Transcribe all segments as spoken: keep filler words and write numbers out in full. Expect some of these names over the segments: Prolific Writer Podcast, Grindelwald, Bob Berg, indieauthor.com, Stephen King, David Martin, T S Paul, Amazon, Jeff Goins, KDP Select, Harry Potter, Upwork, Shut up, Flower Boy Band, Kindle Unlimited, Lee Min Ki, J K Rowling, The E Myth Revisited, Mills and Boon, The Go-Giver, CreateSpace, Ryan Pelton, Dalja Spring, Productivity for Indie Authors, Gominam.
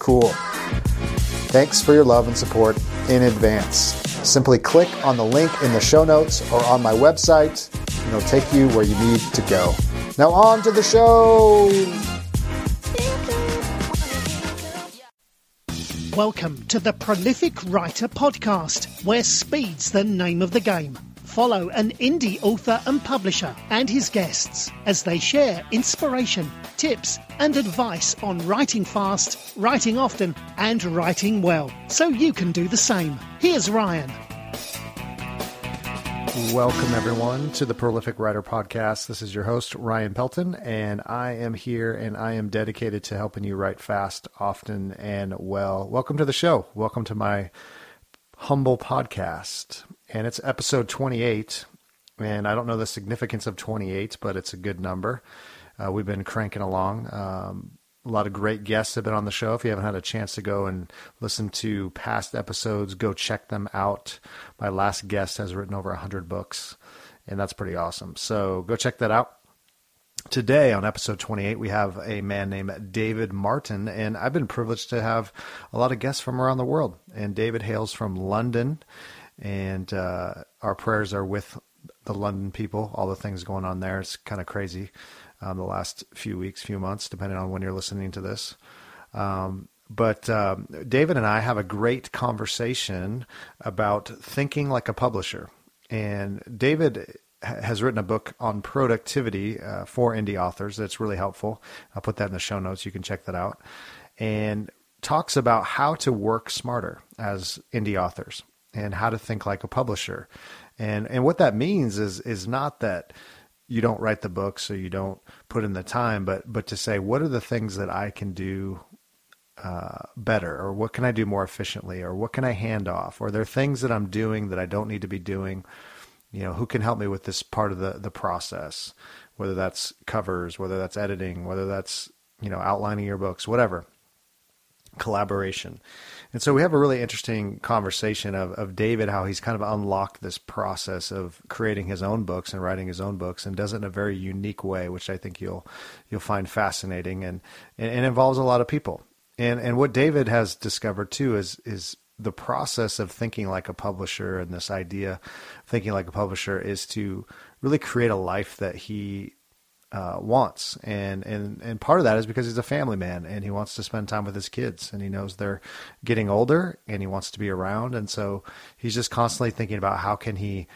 Cool. Thanks for your love and support in advance. Simply click on the link in the show notes or on my website, and it'll take you where you need to go. Now on to the show. Welcome to the Prolific Writer Podcast, where speed's the name of the game. Follow an indie author and publisher and his guests as they share inspiration, tips, and advice on writing fast, writing often, and writing well, so you can do the same. Here's Ryan. Welcome, everyone, to the Prolific Writer Podcast. This is your host, Ryan Pelton, and I am here, and I am dedicated to helping you write fast, often, and well. Welcome to the show. Welcome to my humble podcast. And it's episode twenty-eight, and I don't know the significance of twenty-eight, but it's a good number. Uh, we've been cranking along. Um, a lot of great guests have been on the show. If you haven't had a chance to go and listen to past episodes, go check them out. My last guest has written over one hundred books, and that's pretty awesome. So go check that out. Today on episode twenty-eight, we have a man named David Martin, and I've been privileged to have a lot of guests from around the world. And David hails from London. And uh, our prayers are with the London people, all the things going on there. It's kind of crazy um, the last few weeks, few months, depending on when you're listening to this. Um, but um, David and I have a great conversation about thinking like a publisher. And David has written a book on productivity uh, for indie authors that's really helpful. I'll put that in the show notes. You can check that out. And talks about how to work smarter as indie authors, and how to think like a publisher. And and what that means is is not that you don't write the book, so you don't put in the time, but but to say, what are the things that I can do uh, better? Or what can I do more efficiently? Or what can I hand off? Or there are things that I'm doing that I don't need to be doing. You know, who can help me with this part of the, the process? Whether that's covers, whether that's editing, whether that's, you know, outlining your books, whatever. Collaboration. And so we have a really interesting conversation of, of David, how he's kind of unlocked this process of creating his own books and writing his own books, and does it in a very unique way, which I think you'll you'll find fascinating, and and involves a lot of people. And and what David has discovered too is is the process of thinking like a publisher, and this idea of thinking like a publisher is to really create a life that he Uh, wants. And, and, and part of that is because he's a family man, and he wants to spend time with his kids, and he knows they're getting older, and he wants to be around. And so he's just constantly thinking about how can he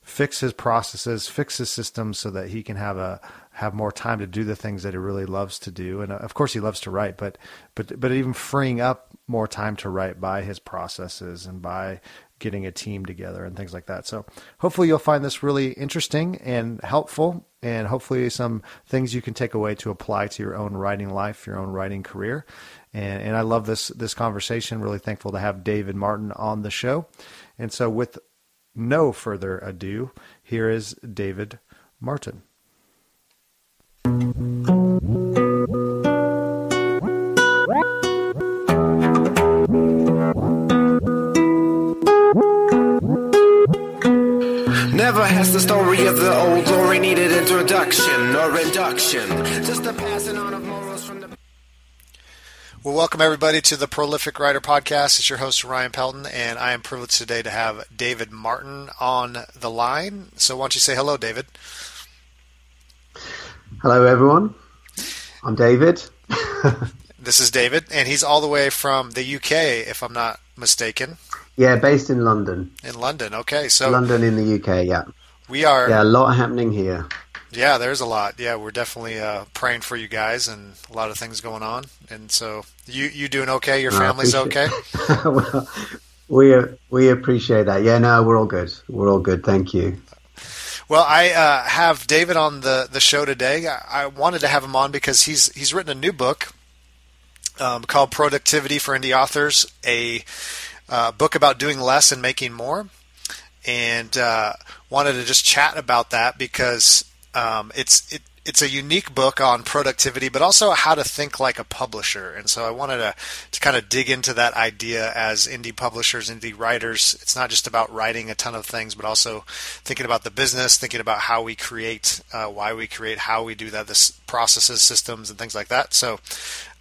fix his processes, fix his systems, so that he can have a, have more time to do the things that he really loves to do. And of course he loves to write, but, but, but even freeing up more time to write by his processes and by getting a team together and things like that. So hopefully you'll find this really interesting and helpful, and hopefully some things you can take away to apply to your own writing life, your own writing career. And, and I love this, this conversation. Really thankful to have David Martin on the show. And so with no further ado, here is David Martin. Never perhaps the story of the old glory needed introduction or induction. Just the passing on of morals from the... Well, welcome everybody to the Prolific Writer Podcast. It's your host, Ryan Pelton, and I am privileged today to have David Martin on the line. So why don't you say hello, David? Hello, everyone. I'm David. This is David, and he's all the way from the U K, if I'm not mistaken. Yeah, based in London. In London, okay. So London in the U K, yeah. We are... Yeah, a lot happening here. Yeah, there's a lot. Yeah, we're definitely uh, praying for you guys and a lot of things going on. And so you you doing okay? Your family's okay? Well, we, we appreciate that. Yeah, no, we're all good. We're all good. Thank you. Well, I uh, have David on the, the show today. I, I wanted to have him on because he's he's written a new book um, called Productivity for Indie Authors, a uh, book about doing less and making more, and uh, wanted to just chat about that because um, it's it, it's a unique book on productivity, but also how to think like a publisher. And so I wanted to, to kind of dig into that idea as indie publishers, indie writers. It's not just about writing a ton of things, but also thinking about the business, thinking about how we create, uh, why we create, how we do that, this processes, systems, and things like that. So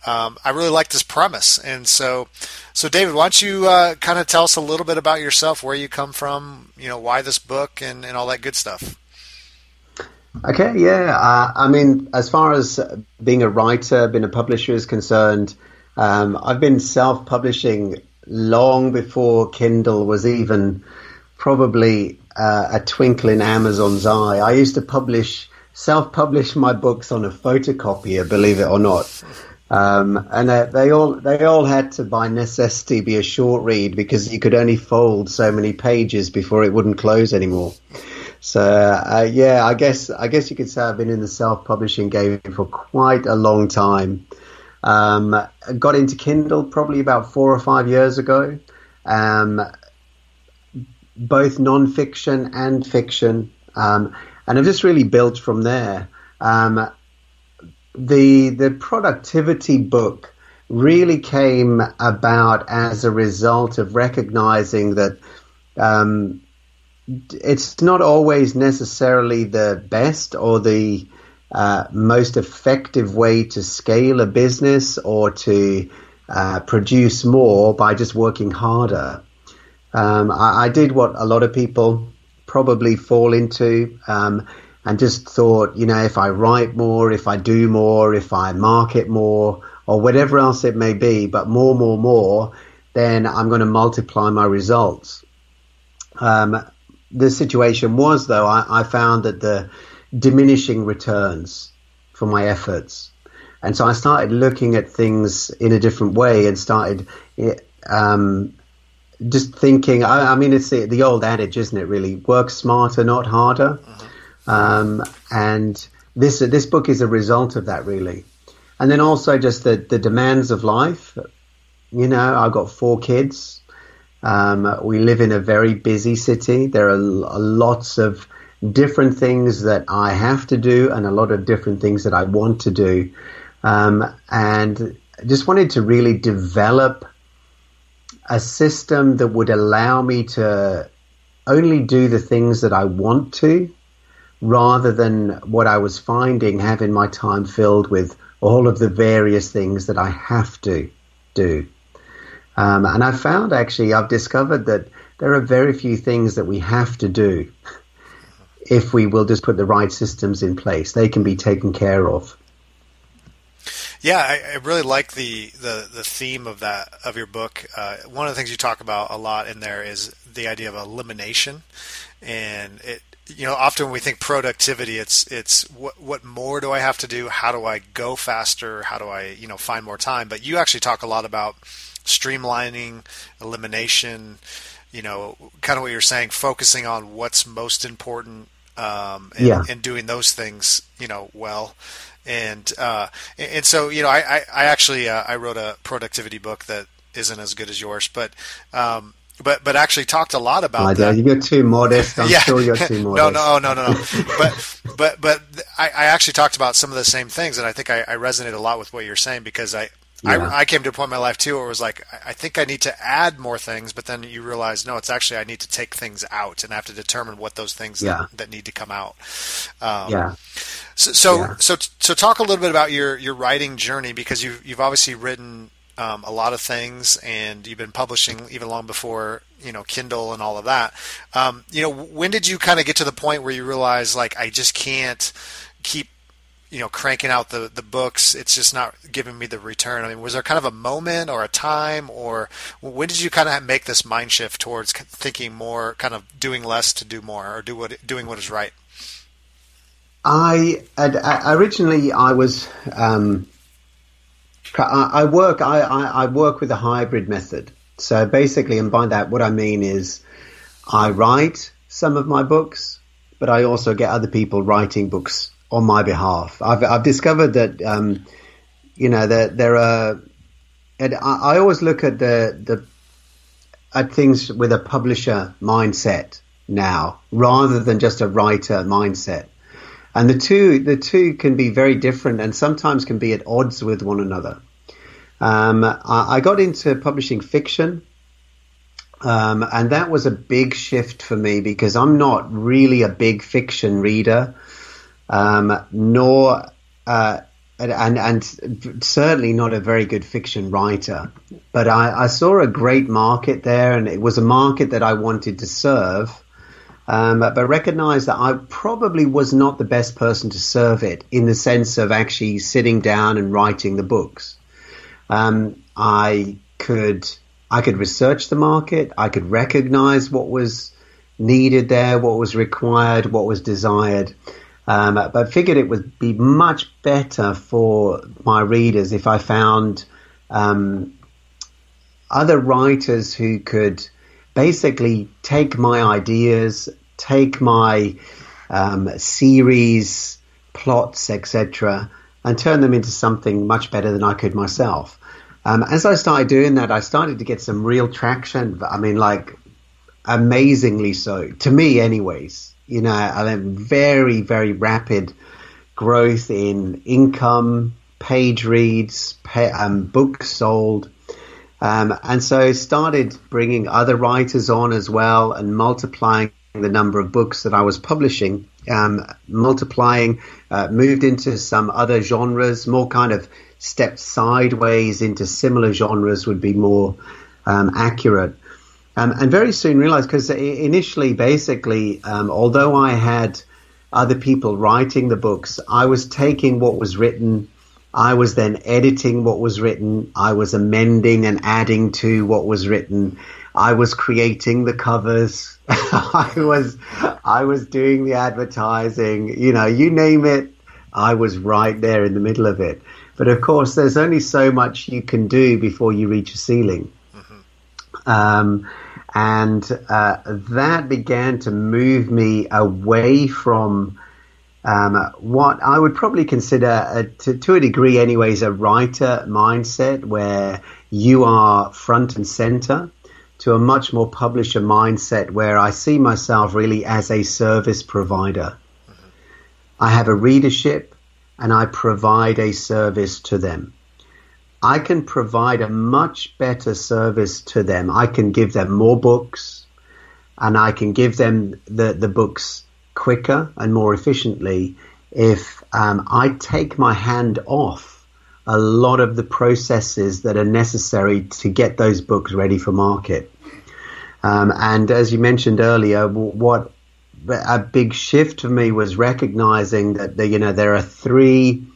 um, I really like this premise. And so, so David, why don't you uh, kind of tell us a little bit about yourself, where you come from, you know, why this book and, and all that good stuff. Okay, yeah. Uh, I mean, as far as being a writer, being a publisher is concerned, um, I've been self-publishing long before Kindle was even probably uh, a twinkle in Amazon's eye. I used to publish, self-publish my books on a photocopier, believe it or not, um, and uh, they all they all had to by necessity be a short read because you could only fold so many pages before it wouldn't close anymore. So uh, yeah, I guess I guess you could say I've been in the self-publishing game for quite a long time. Um, got into Kindle probably about four or five years ago. Um, both non-fiction and fiction, um, and I've just really built from there. Um, the the productivity book really came about as a result of recognizing that. Um, It's not always necessarily the best or the uh, most effective way to scale a business or to uh, produce more by just working harder. Um, I, I did what a lot of people probably fall into um, and just thought, you know, if I write more, if I do more, if I market more or whatever else it may be, but more, more, more, then I'm going to multiply my results. Um The situation was, though, I, I found that the diminishing returns for my efforts. And so I started looking at things in a different way and started um, just thinking, I, I mean, it's the, the old adage, isn't it, really? Work smarter, not harder. Um, and this this book is a result of that, really. And then also just the, the demands of life. You know, I've got four kids. Um, we live in a very busy city. There are lots of different things that I have to do and a lot of different things that I want to do. Um, and just wanted to really develop a system that would allow me to only do the things that I want to rather than what I was finding having my time filled with all of the various things that I have to do. Um, and I found, actually, I've discovered that there are very few things that we have to do if we will just put the right systems in place. They can be taken care of. Yeah, I, I really like the, the, the theme of that of your book. Uh, one of the things you talk about a lot in there is the idea of elimination. And, it, you know, often when we think productivity, it's it's what, what more do I have to do? How do I go faster? How do I, you know, find more time? But you actually talk a lot about streamlining, elimination, you know, kind of what you're saying, focusing on what's most important, um, and, yeah. and doing those things, you know, well. And, uh, and so, you know, I, I, I actually, uh, I wrote a productivity book that isn't as good as yours, but, um, but, but actually talked a lot about I that. You're too modest. I'm yeah. sure you're too modest. no, no, no, no, no. but, but, but I, I actually talked about some of the same things. And I think I, I resonate a lot with what you're saying because I, Yeah. I, I came to a point in my life too where it was like, I think I need to add more things, but then you realize, no, it's actually, I need to take things out and I have to determine what those things yeah. that, that need to come out. Um, yeah. So, so, yeah. so, so talk a little bit about your, your writing journey, because you've, you've obviously written um, a lot of things and you've been publishing even long before, you know, Kindle and all of that. Um, you know, when did you kind of get to the point where you realize, like, I just can't keep, you know, cranking out the, the books, it's just not giving me the return? I mean, was there kind of a moment or a time, or when did you kind of make this mind shift towards thinking more, kind of doing less to do more, or do what doing what is right? I had, originally I was um, I work I, I work with a hybrid method. So basically, and by that what I mean is I write some of my books, but I also get other people writing books on my behalf. I've, I've discovered that, um, you know, there, there are, and I, I always look at the, the, at things with a publisher mindset now, rather than just a writer mindset. And the two, the two can be very different and sometimes can be at odds with one another. Um, I, I got into publishing fiction. Um, and that was a big shift for me, because I'm not really a big fiction reader. Um, nor, uh, and, and certainly not a very good fiction writer, but I, I saw a great market there, and it was a market that I wanted to serve, um, but, but recognized that I probably was not the best person to serve it in the sense of actually sitting down and writing the books. Um, I could, I could research the market. I could recognize what was needed there, what was required, what was desired. Um, but I figured it would be much better for my readers if I found um, other writers who could basically take my ideas, take my um, series, plots, et cetera, and turn them into something much better than I could myself. Um, as I started doing that, I started to get some real traction. I mean, like, amazingly so, to me anyways. You know, I mean, very, very rapid growth in income, page reads, pay, um, books sold. Um, and so started bringing other writers on as well, and multiplying the number of books that I was publishing, um, multiplying, uh, moved into some other genres, more kind of stepped sideways into similar genres would be more um, accurate. Um, and very soon realized, because initially, basically, um, although I had other people writing the books, I was taking what was written, I was then editing what was written, I was amending and adding to what was written, I was creating the covers, I was, I was doing the advertising, you know, you name it, I was right there in the middle of it. But of course, there's only so much you can do before you reach a ceiling. Um, and uh, that began to move me away from um, what I would probably consider, a, to, to a degree anyways, a writer mindset where you are front and center, to a much more publisher mindset where I see myself really as a service provider. I have a readership and I provide a service to them. I can provide a much better service to them. I can give them more books, and I can give them the, the books quicker and more efficiently if um, I take my hand off a lot of the processes that are necessary to get those books ready for market. Um, and as you mentioned earlier, what a big shift for me was recognizing that the, you know, there are three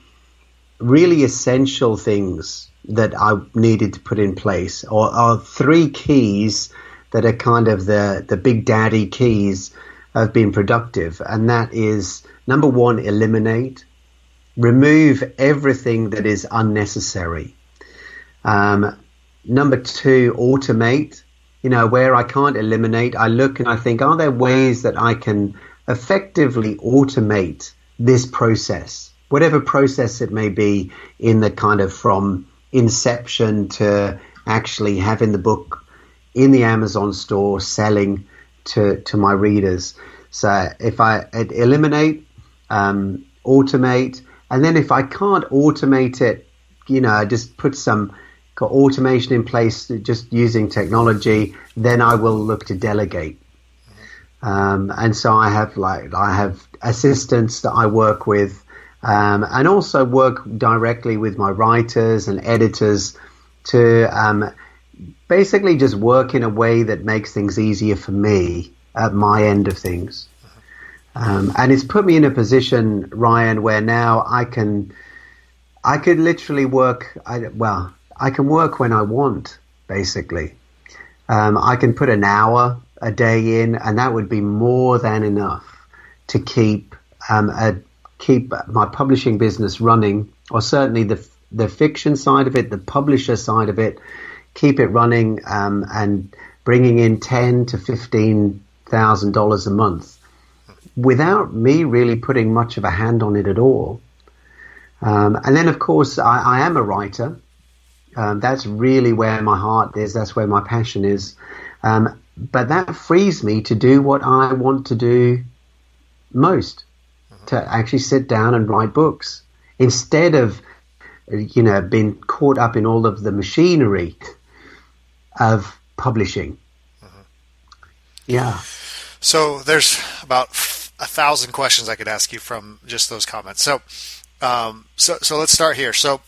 really essential things that I needed to put in place, or are three keys that are kind of the, the big daddy keys of being productive. And that is, number one, eliminate, remove everything that is unnecessary. Um, number two, automate, you know, where I can't eliminate, I look and I think, are there ways that I can effectively automate this process? Whatever process it may be, in the kind of from inception to actually having the book in the Amazon store selling to, to my readers. So if I eliminate, um, automate, and then if I can't automate it, you know, I just put some automation in place just using technology, then I will look to delegate. Um, and so I have like I have assistants that I work with, um, and also work directly with my writers and editors to um, basically just work in a way that makes things easier for me at my end of things. Um, and it's put me in a position, Ryan, where now I can I could literally work. I, well, I can work when I want. Basically, um, I can put an hour a day in, and that would be more than enough to keep um, a, keep my publishing business running, or certainly the the fiction side of it, the publisher side of it, keep it running um, and bringing in ten to fifteen thousand dollars a month without me really putting much of a hand on it at all. Um, and then, of course, I, I am a writer. Um, that's really where my heart is. That's where my passion is. Um, But that frees me to do what I want to do most, mm-hmm. to actually sit down and write books instead of, you know, being caught up in all of the machinery of publishing. Mm-hmm. Yeah. So there's about a thousand questions I could ask you from just those comments. So, um, so, so let's start here. So,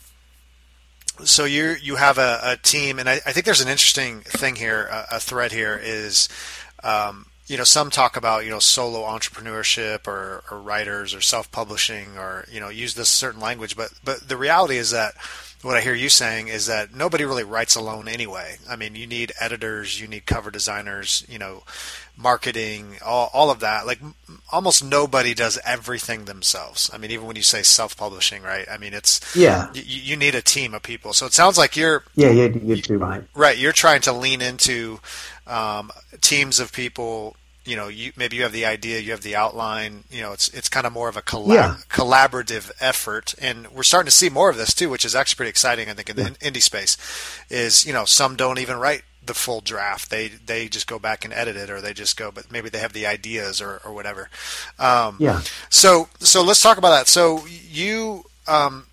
So you you have a, a team, and I, I think there's an interesting thing here, a, a thread here is, um, you know, some talk about, you know, solo entrepreneurship or, or writers or self-publishing or, you know, use this certain language. But, but the reality is that what I hear you saying is that nobody really writes alone anyway. I mean, you need editors, you need cover designers, you know, marketing, all, all of that. Like almost nobody does everything themselves. I mean, even when you say self-publishing, right? I mean, it's, yeah, you, you need a team of people. So it sounds like you're, yeah, you're, you're too right. Right. You're trying to lean into, um, teams of people. You know, you, maybe you have the idea, you have the outline, you know, it's it's kind of more of a collab, yeah. collaborative effort. And we're starting to see more of this, too, which is actually pretty exciting, I think, in the yeah. indie space is, you know, some don't even write the full draft. They they just go back and edit it, or they just go, but maybe they have the ideas or, or whatever. Um, yeah. So so let's talk about that. So you um,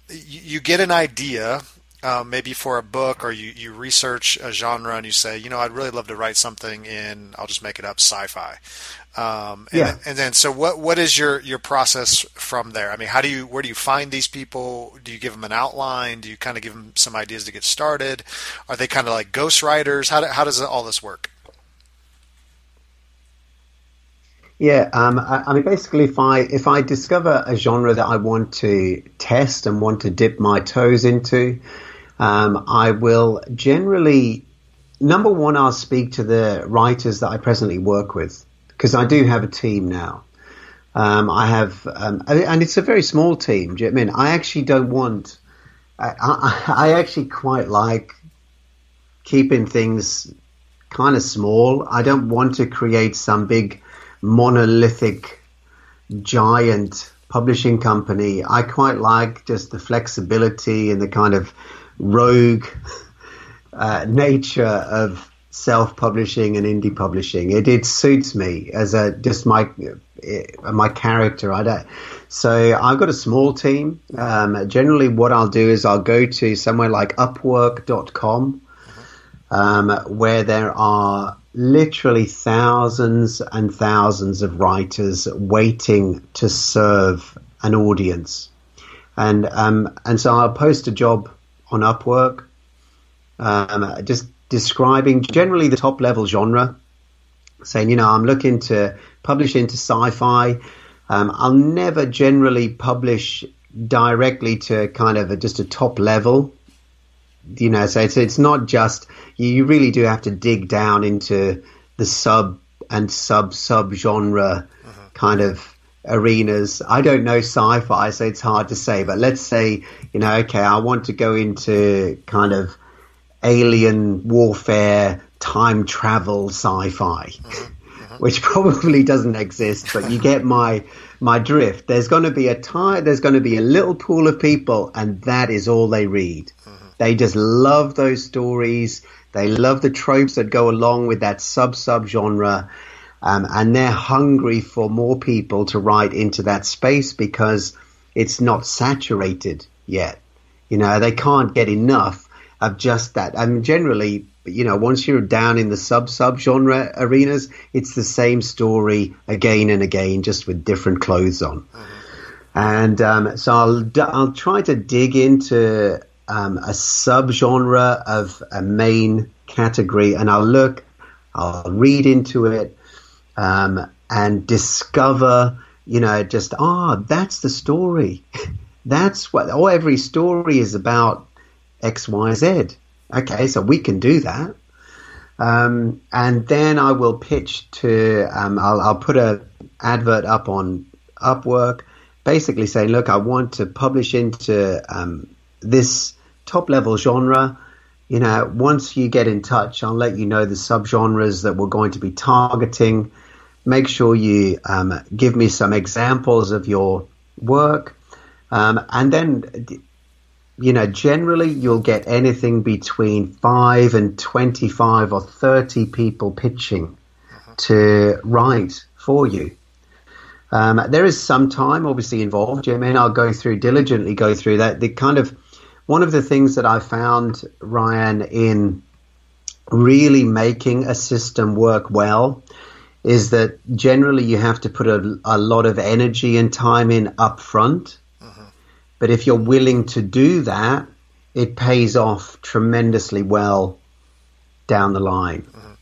you get an idea. Uh, maybe for a book, or you, you research a genre and you say, you know, I'd really love to write something in, I'll just make it up, sci-fi. Um, and, yeah. and then, so what, what is your, your process from there? I mean, how do you, where do you find these people? Do you give them an outline? Do you kind of give them some ideas to get started? Are they kind of like ghostwriters? How do, how does all this work? Yeah, um, I, I mean, basically, if I if I discover a genre that I want to test and want to dip my toes into, um, I will generally, number one, I'll speak to the writers that I presently work with, because I do have a team now. Um, I have, um, and it's a very small team. Do you know what I mean? I actually don't want. I, I, I actually quite like keeping things kind of small. I don't want to create some big monolithic giant publishing company. I quite like just the flexibility and the kind of rogue uh, nature of self-publishing and indie publishing. It it suits me as a just my it, my character. I don't. So I've got a small team. Um, generally, what I'll do is I'll go to somewhere like Upwork dot com, um, where there are literally thousands and thousands of writers waiting to serve an audience. And um, and so I'll post a job on Upwork, um, just describing generally the top level genre, saying, you know, I'm looking to publish into sci-fi. Um, I'll never generally publish directly to kind of a, just a top level. You know, so it's, it's not just, you really do have to dig down into the sub and sub sub genre mm-hmm. kind of arenas. I don't know sci-fi, so it's hard to say, but let's say, you know, okay, I want to go into kind of alien warfare, time travel sci-fi, mm-hmm. Mm-hmm. which probably doesn't exist, but you get my my drift. There's going to be a tie, there's going to be a little pool of people, and that is all they read. They just love those stories. They love the tropes that go along with that sub-sub-genre. Um, and they're hungry for more people to write into that space because it's not saturated yet. You know, they can't get enough of just that. I mean, generally, you know, once you're down in the sub sub genre arenas, it's the same story again and again, just with different clothes on. Mm-hmm. And um, so I'll I'll try to dig into um, a subgenre of a main category, and I'll look, I'll read into it, um, and discover, you know, just ah, oh, that's the story. That's what. Oh, every story is about X, Y, Z. Okay, so we can do that. Um, and then I will pitch to, um, I'll, I'll put a advert up on Upwork, basically saying, look, I want to publish into um, this top-level genre. You know, once you get in touch, I'll let you know the subgenres that we're going to be targeting. Make sure you um, give me some examples of your work. Um, and then... You know, generally you'll get anything between five and twenty-five or thirty people pitching mm-hmm. to write for you. Um, there is some time obviously involved. You know, I mean, I'll go through, diligently go through that. The kind of, one of the things that I found, Ryan, in really making a system work well is that generally you have to put a, a lot of energy and time in up front. But if you're willing to do that, it pays off tremendously well down the line. Mm-hmm.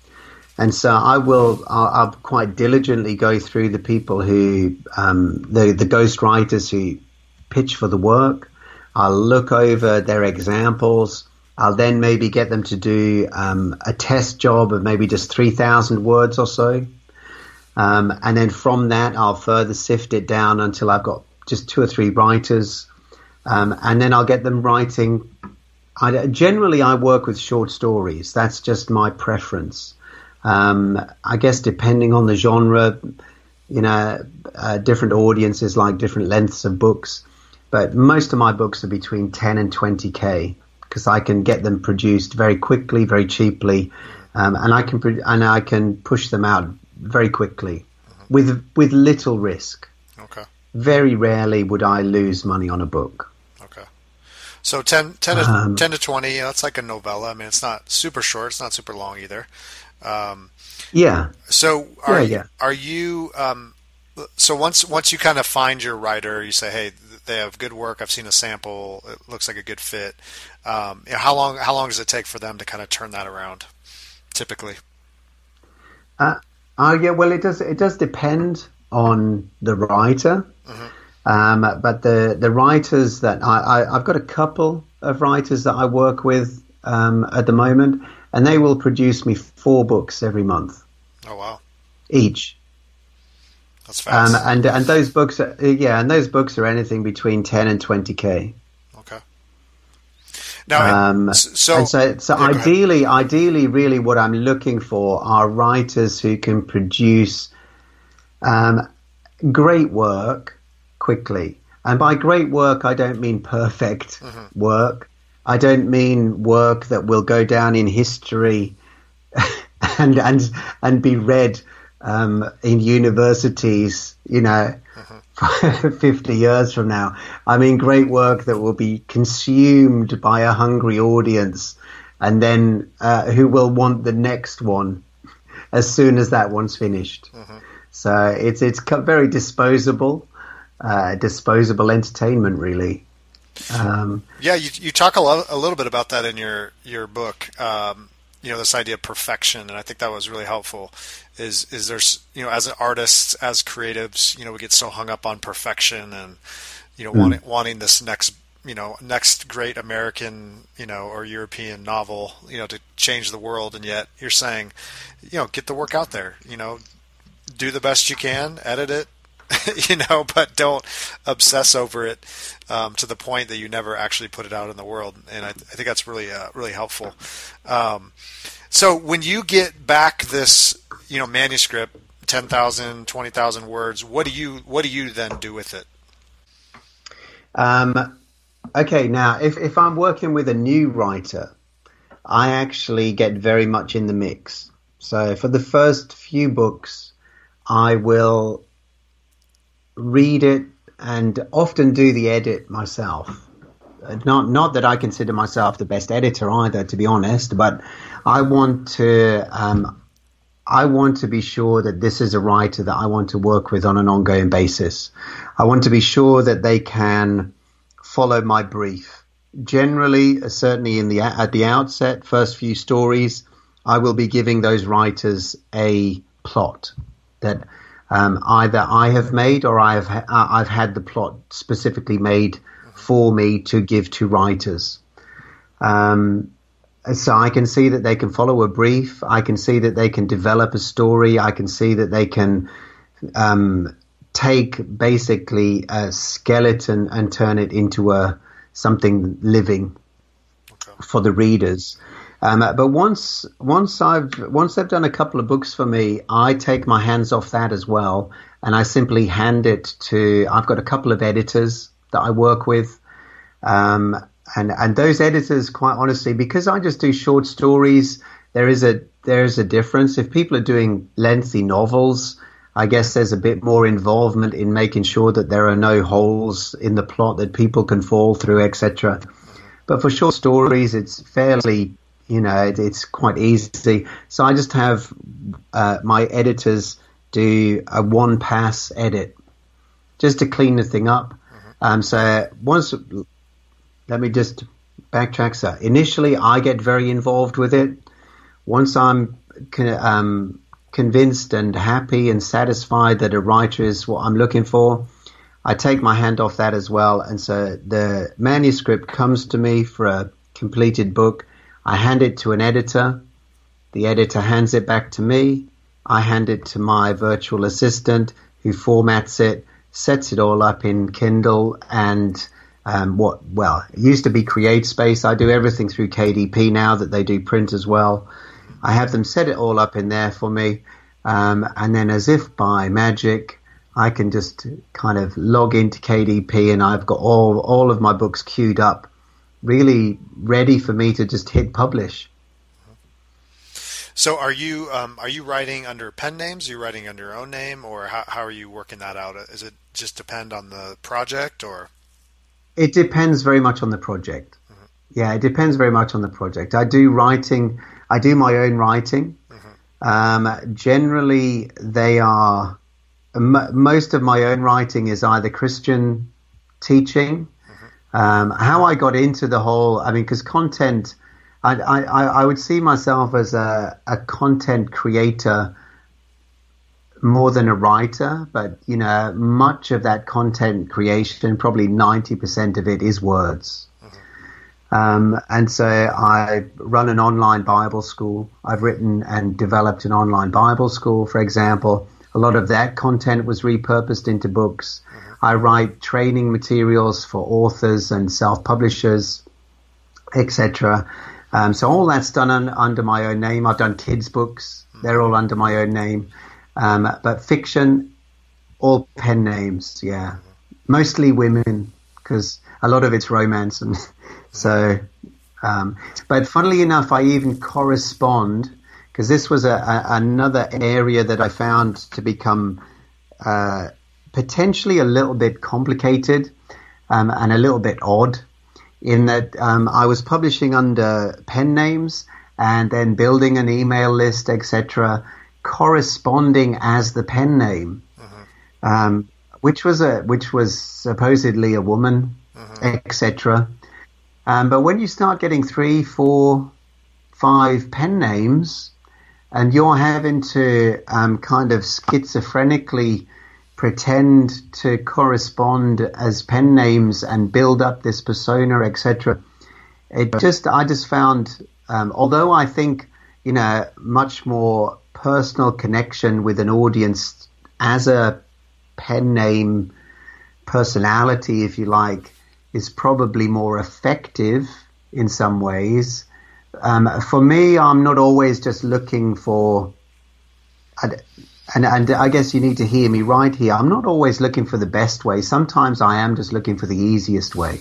And so I will, I'll, I'll quite diligently go through the people who, um, the, the ghostwriters who pitch for the work. I'll look over their examples. I'll then maybe get them to do um, a test job of maybe just three thousand words or so. Um, and then from that, I'll further sift it down until I've got just two or three writers. Um, and then I'll get them writing. I, generally, I work with short stories. That's just my preference. Um, I guess depending on the genre, you know, uh, different audiences like different lengths of books. But most of my books are between ten and twenty K because I can get them produced very quickly, very cheaply, um, and I can pro- and I can push them out very quickly mm-hmm. with with little risk. Okay. Very rarely would I lose money on a book. So ten, ten, to, um, ten to twenty, you know, it's like a novella. I mean, it's not super short. It's not super long either. Um, yeah. So are, yeah, yeah. are you um, – so once once you kind of find your writer, you say, hey, they have good work. I've seen a sample. It looks like a good fit. Um, you know, how long How long does it take for them to kind of turn that around typically? Uh, uh, yeah, well, it does, it does depend on the writer. Mm-hmm. Um, but the, the writers that I, I, I've got a couple of writers that I work with um, at the moment, and they will produce me four books every month. Oh, wow. Each. That's fast. Um, and, and those books, are, yeah, and those books are anything between ten and twenty K. Okay. Now, um, so, so, so yeah, ideally, ideally, really what I'm looking for are writers who can produce um, great work, quickly. And by great work, I don't mean perfect mm-hmm. work. I don't mean work that will go down in history and and and be read um, in universities, you know, mm-hmm. fifty years from now. I mean great work that will be consumed by a hungry audience and then uh, who will want the next one as soon as that one's finished. Mm-hmm. So it's it's very disposable. Uh, disposable entertainment, really. Um, yeah, you, you talk a, lo- a little bit about that in your your book. Um, you know, this idea of perfection, and I think that was really helpful. Is is there's you know, as artists, as creatives, you know, we get so hung up on perfection, and you know, mm. wanting wanting this next you know next great American you know or European novel you know to change the world, and yet you're saying, you know, get the work out there. You know, do the best you can, edit it. you know, but don't obsess over it um, to the point that you never actually put it out in the world. And I, I think that's really, uh, really helpful. Um, so when you get back this, you know, manuscript, ten thousand, twenty thousand words, what do you, what do you then do with it? Um, okay. Now, if, if I'm working with a new writer, I actually get very much in the mix. So for the first few books, I will read it and often do the edit myself Not not that I consider myself the best editor either, to be honest, but I want to um, I want to be sure that this is a writer that I want to work with on an ongoing basis. I want to be sure that they can follow my brief. Generally, certainly in the at the outset, first few stories, I will be giving those writers a plot that um, either I have made or I have ha- I've had the plot specifically made for me to give to writers. Um, so I can see that they can follow a brief. I can see that they can develop a story. I can see that they can um, take basically a skeleton and turn it into a something living for the readers. Um, but once once I've once they've done a couple of books for me, I take my hands off that as well, and I simply hand it to. I've got a couple of editors that I work with, um, and and those editors, quite honestly, because I just do short stories, there is a there is a difference. If people are doing lengthy novels, I guess there's a bit more involvement in making sure that there are no holes in the plot that people can fall through, et cetera. But for short stories, it's fairly, you know, it, it's quite easy. So I just have uh, my editors do a one pass edit just to clean the thing up. Um, so once, let me just backtrack. So initially, I get very involved with it. Once I'm um, convinced and happy and satisfied that a writer is what I'm looking for, I take my hand off that as well. And so the manuscript comes to me for a completed book. I hand it to an editor. The editor hands it back to me. I hand it to my virtual assistant, who formats it, sets it all up in Kindle and um, what, well, it used to be CreateSpace. I do everything through K D P now that they do print as well. I have them set it all up in there for me. Um, and then as if by magic, I can just kind of log into K D P and I've got all, all of my books queued up, really ready for me to just hit publish. So are you um, are you writing under pen names? Are you writing under your own name, or how, how are you working that out? Does it just depend on the project, or? It depends very much on the project. Mm-hmm. Yeah, it depends very much on the project. I do writing. I do my own writing. Mm-hmm. Um, generally, they are m- most of my own writing is either Christian teaching. Mm-hmm. Um, how I got into the whole, I mean, because content. I, I, I would see myself as a, a content creator more than a writer, but, you know, much of that content creation, probably ninety percent of it is words. Um, and so I run an online Bible school. I've written and developed an online Bible school, for example. A lot of that content was repurposed into books. I write training materials for authors and self-publishers, et cetera. Um, so all that's done un, under my own name. I've done kids' books. They're all under my own name. Um, but fiction, all pen names, yeah. Mostly women, because a lot of it's romance. And so, um, but funnily enough, I even correspond, because this was a, a, another area that I found to become uh, potentially a little bit complicated um, and a little bit odd. In that um, I was publishing under pen names and then building an email list, et cetera, corresponding as the pen name, mm-hmm. um, which was a which was supposedly a woman, mm-hmm. et cetera. Um, but when you start getting three, four, five pen names, and you're having to um, kind of schizophrenically pretend to correspond as pen names and build up this persona, et cetera. It just, I just found, um, although I think, you know, much more personal connection with an audience as a pen name personality, if you like, is probably more effective in some ways. Um, for me, I'm not always just looking for, I, And, and I guess you need to hear me right here. I'm not always looking for the best way. Sometimes I am just looking for the easiest way.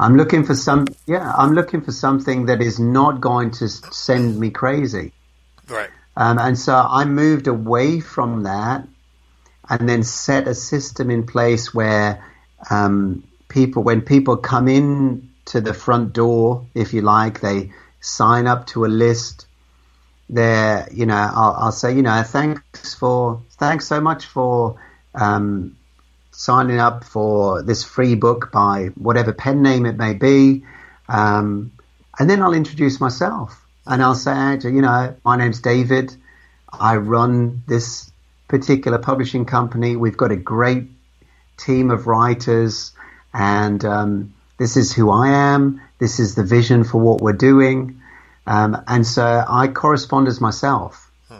I'm looking for some, yeah, I'm looking for something that is not going to send me crazy. Right. Um, and so I moved away from that and then set a system in place where um, people, when people come in to the front door, if you like, they sign up to a list. There, you know, I'll, I'll say, you know, thanks for, thanks so much for um, signing up for this free book by whatever pen name it may be, um, and then I'll introduce myself and I'll say, actually, you know, my name's David. I run this particular publishing company. We've got a great team of writers, and um, this is who I am. This is the vision for what we're doing. Um, and so I correspond as myself. Hmm.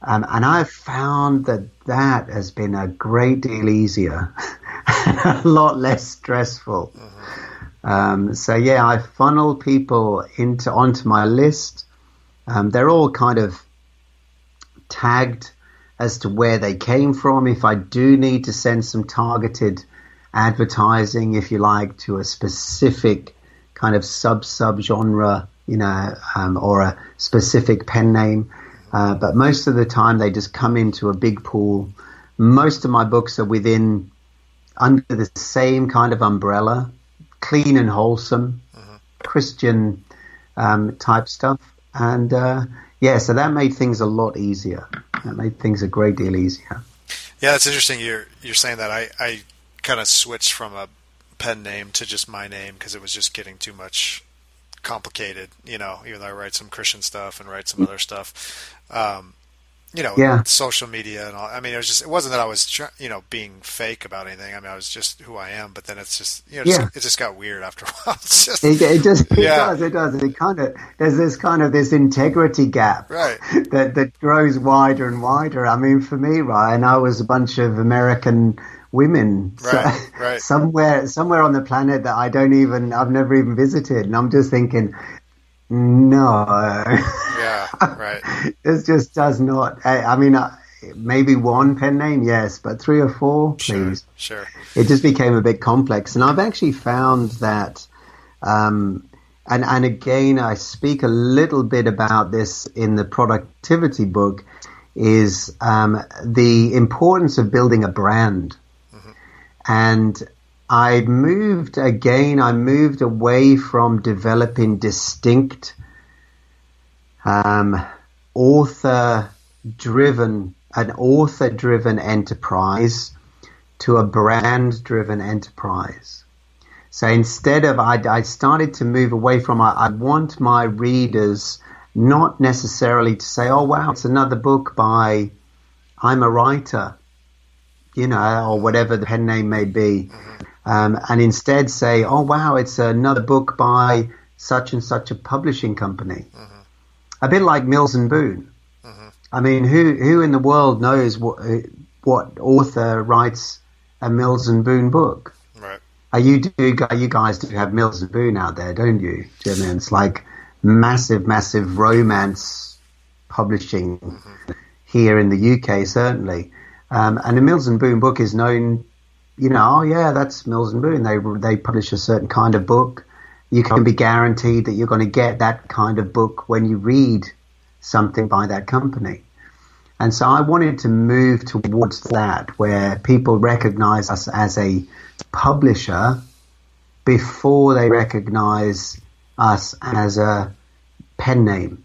Um, and I've found that that has been a great deal easier, a lot less stressful. Mm-hmm. Um, so, yeah, I funnel people into onto my list. Um, they're all kind of tagged as to where they came from. If I do need to send some targeted advertising, if you like, to a specific kind of sub-sub-genre, you know, um, or a specific pen name. Uh, but most of the time they just come into a big pool. Most of my books are within, under the same kind of umbrella, clean and wholesome, mm-hmm. Christian um, type stuff. And uh, yeah, so that made things a lot easier. That made things a great deal easier. Yeah, it's interesting you're, you're saying that. I, I kind of switched from a pen name to just my name because it was just getting too much complicated, you know, even though I write some Christian stuff and write some other stuff, um, you know, yeah. social media and all. I mean, it was just, it wasn't that I was, try, you know, being fake about anything. I mean, I was just who I am, but then it's just, you know, yeah. just, it just got weird after a while. It's just, it, it just, it yeah. does, it does. It kind of, there's this kind of this integrity gap right. that, that grows wider and wider. I mean, for me, Ryan, I was a bunch of American women right, so, right. somewhere somewhere on the planet that I don't even I've never even visited, and I'm just thinking, no, yeah, right. This just does not. I, I mean, I, maybe one pen name, yes, but three or four, please. Sure, sure. It just became a bit complex, and I've actually found that, um, and and again, I speak a little bit about this in the productivity book, is um, the importance of building a brand. And I moved again, I moved away from developing distinct um, author-driven, an author-driven enterprise to a brand-driven enterprise. So instead of, I, I started to move away from, I, I want my readers not necessarily to say, oh, wow, it's another book by I'm a writer, you know, or whatever the pen name may be, um, and instead say, oh, wow, it's another book by such and such a publishing company. Mm-hmm. A bit like Mills and Boon. Mm-hmm. I mean, who who in the world knows what, what author writes a Mills and Boon book? Right. Are you, do, you guys do have Mills and Boon out there, don't you, Jimmy? It's like massive, massive romance publishing mm-hmm. here in the U K, certainly. Um, and a Mills and Boon book is known, you know, oh, yeah, that's Mills and Boon. They they publish a certain kind of book. You can be guaranteed that you're going to get that kind of book when you read something by that company. And so I wanted to move towards that, where people recognize us as a publisher before they recognize us as a pen name.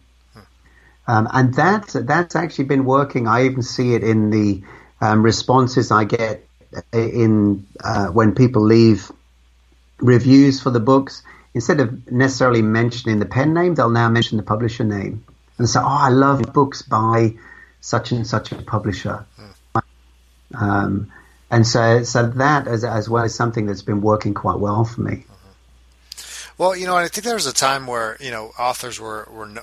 Um, and that, that's actually been working. I even see it in the Um, responses I get in uh, when people leave reviews for the books. Instead of necessarily mentioning the pen name, they'll now mention the publisher name and say, "Oh, I love books by such and such a publisher." Um, and so, so that as as well is something that's been working quite well for me. Well, you know, I think there was a time where you know authors were were. No-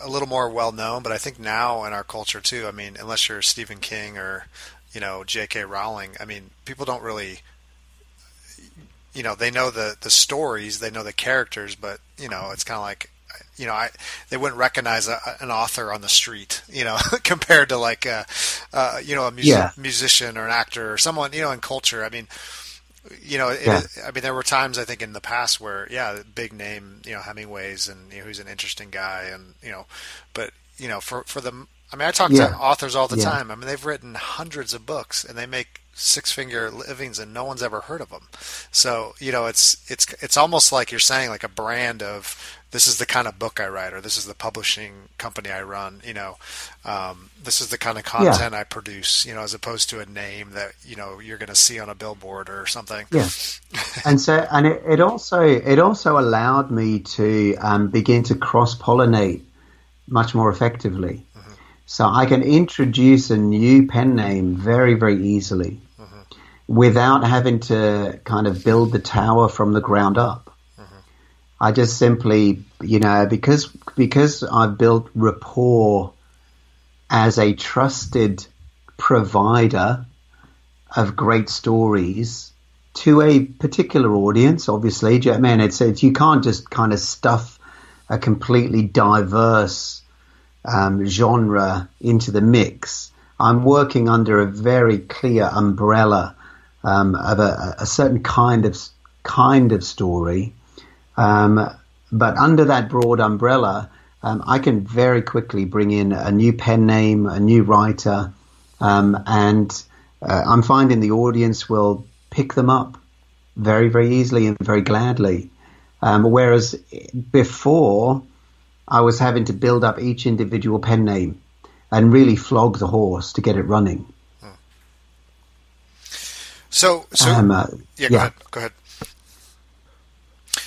a little more well-known, but I think now in our culture too, I mean, unless you're Stephen King or, you know, J K Rowling, I mean, people don't really, you know, they know the, the stories, they know the characters, but, you know, it's kind of like, you know, I they wouldn't recognize a, an author on the street, you know, compared to like, a, uh, you know, a music, yeah. musician or an actor or someone, you know, in culture. I mean, you know, it, yeah. I mean, there were times I think in the past where, yeah, big name, you know, Hemingway's and you know, who's an interesting guy, and you know, but you know, for for the I mean, I talk yeah. to authors all the yeah. time. I mean, they've written hundreds of books and they make six-figure livings and no one's ever heard of them. So, you know, it's it's it's almost like you're saying like a brand of this is the kind of book I write, or this is the publishing company I run, you know, um, this is the kind of content yeah. I produce, you know, as opposed to a name that, you know, you're going to see on a billboard or something. Yeah. And so, and it, it also, it also allowed me to um, begin to cross-pollinate much more effectively. Mm-hmm. So I can introduce a new pen name very, very easily mm-hmm. without having to kind of build the tower from the ground up. Mm-hmm. I just simply, you know, because because I've built rapport as a trusted provider of great stories to a particular audience, obviously. Do you know what I mean? It's, it's, you can't just kind of stuff a completely diverse Um, genre into the mix. I'm working under a very clear umbrella um, of a, a certain kind of kind of story, um, but under that broad umbrella, um, I can very quickly bring in a new pen name, a new writer, um, and uh, I'm finding the audience will pick them up very, very easily and very gladly. Um, whereas before, I was having to build up each individual pen name and really flog the horse to get it running. Hmm. So, so um, uh, yeah, yeah, go ahead. Go ahead.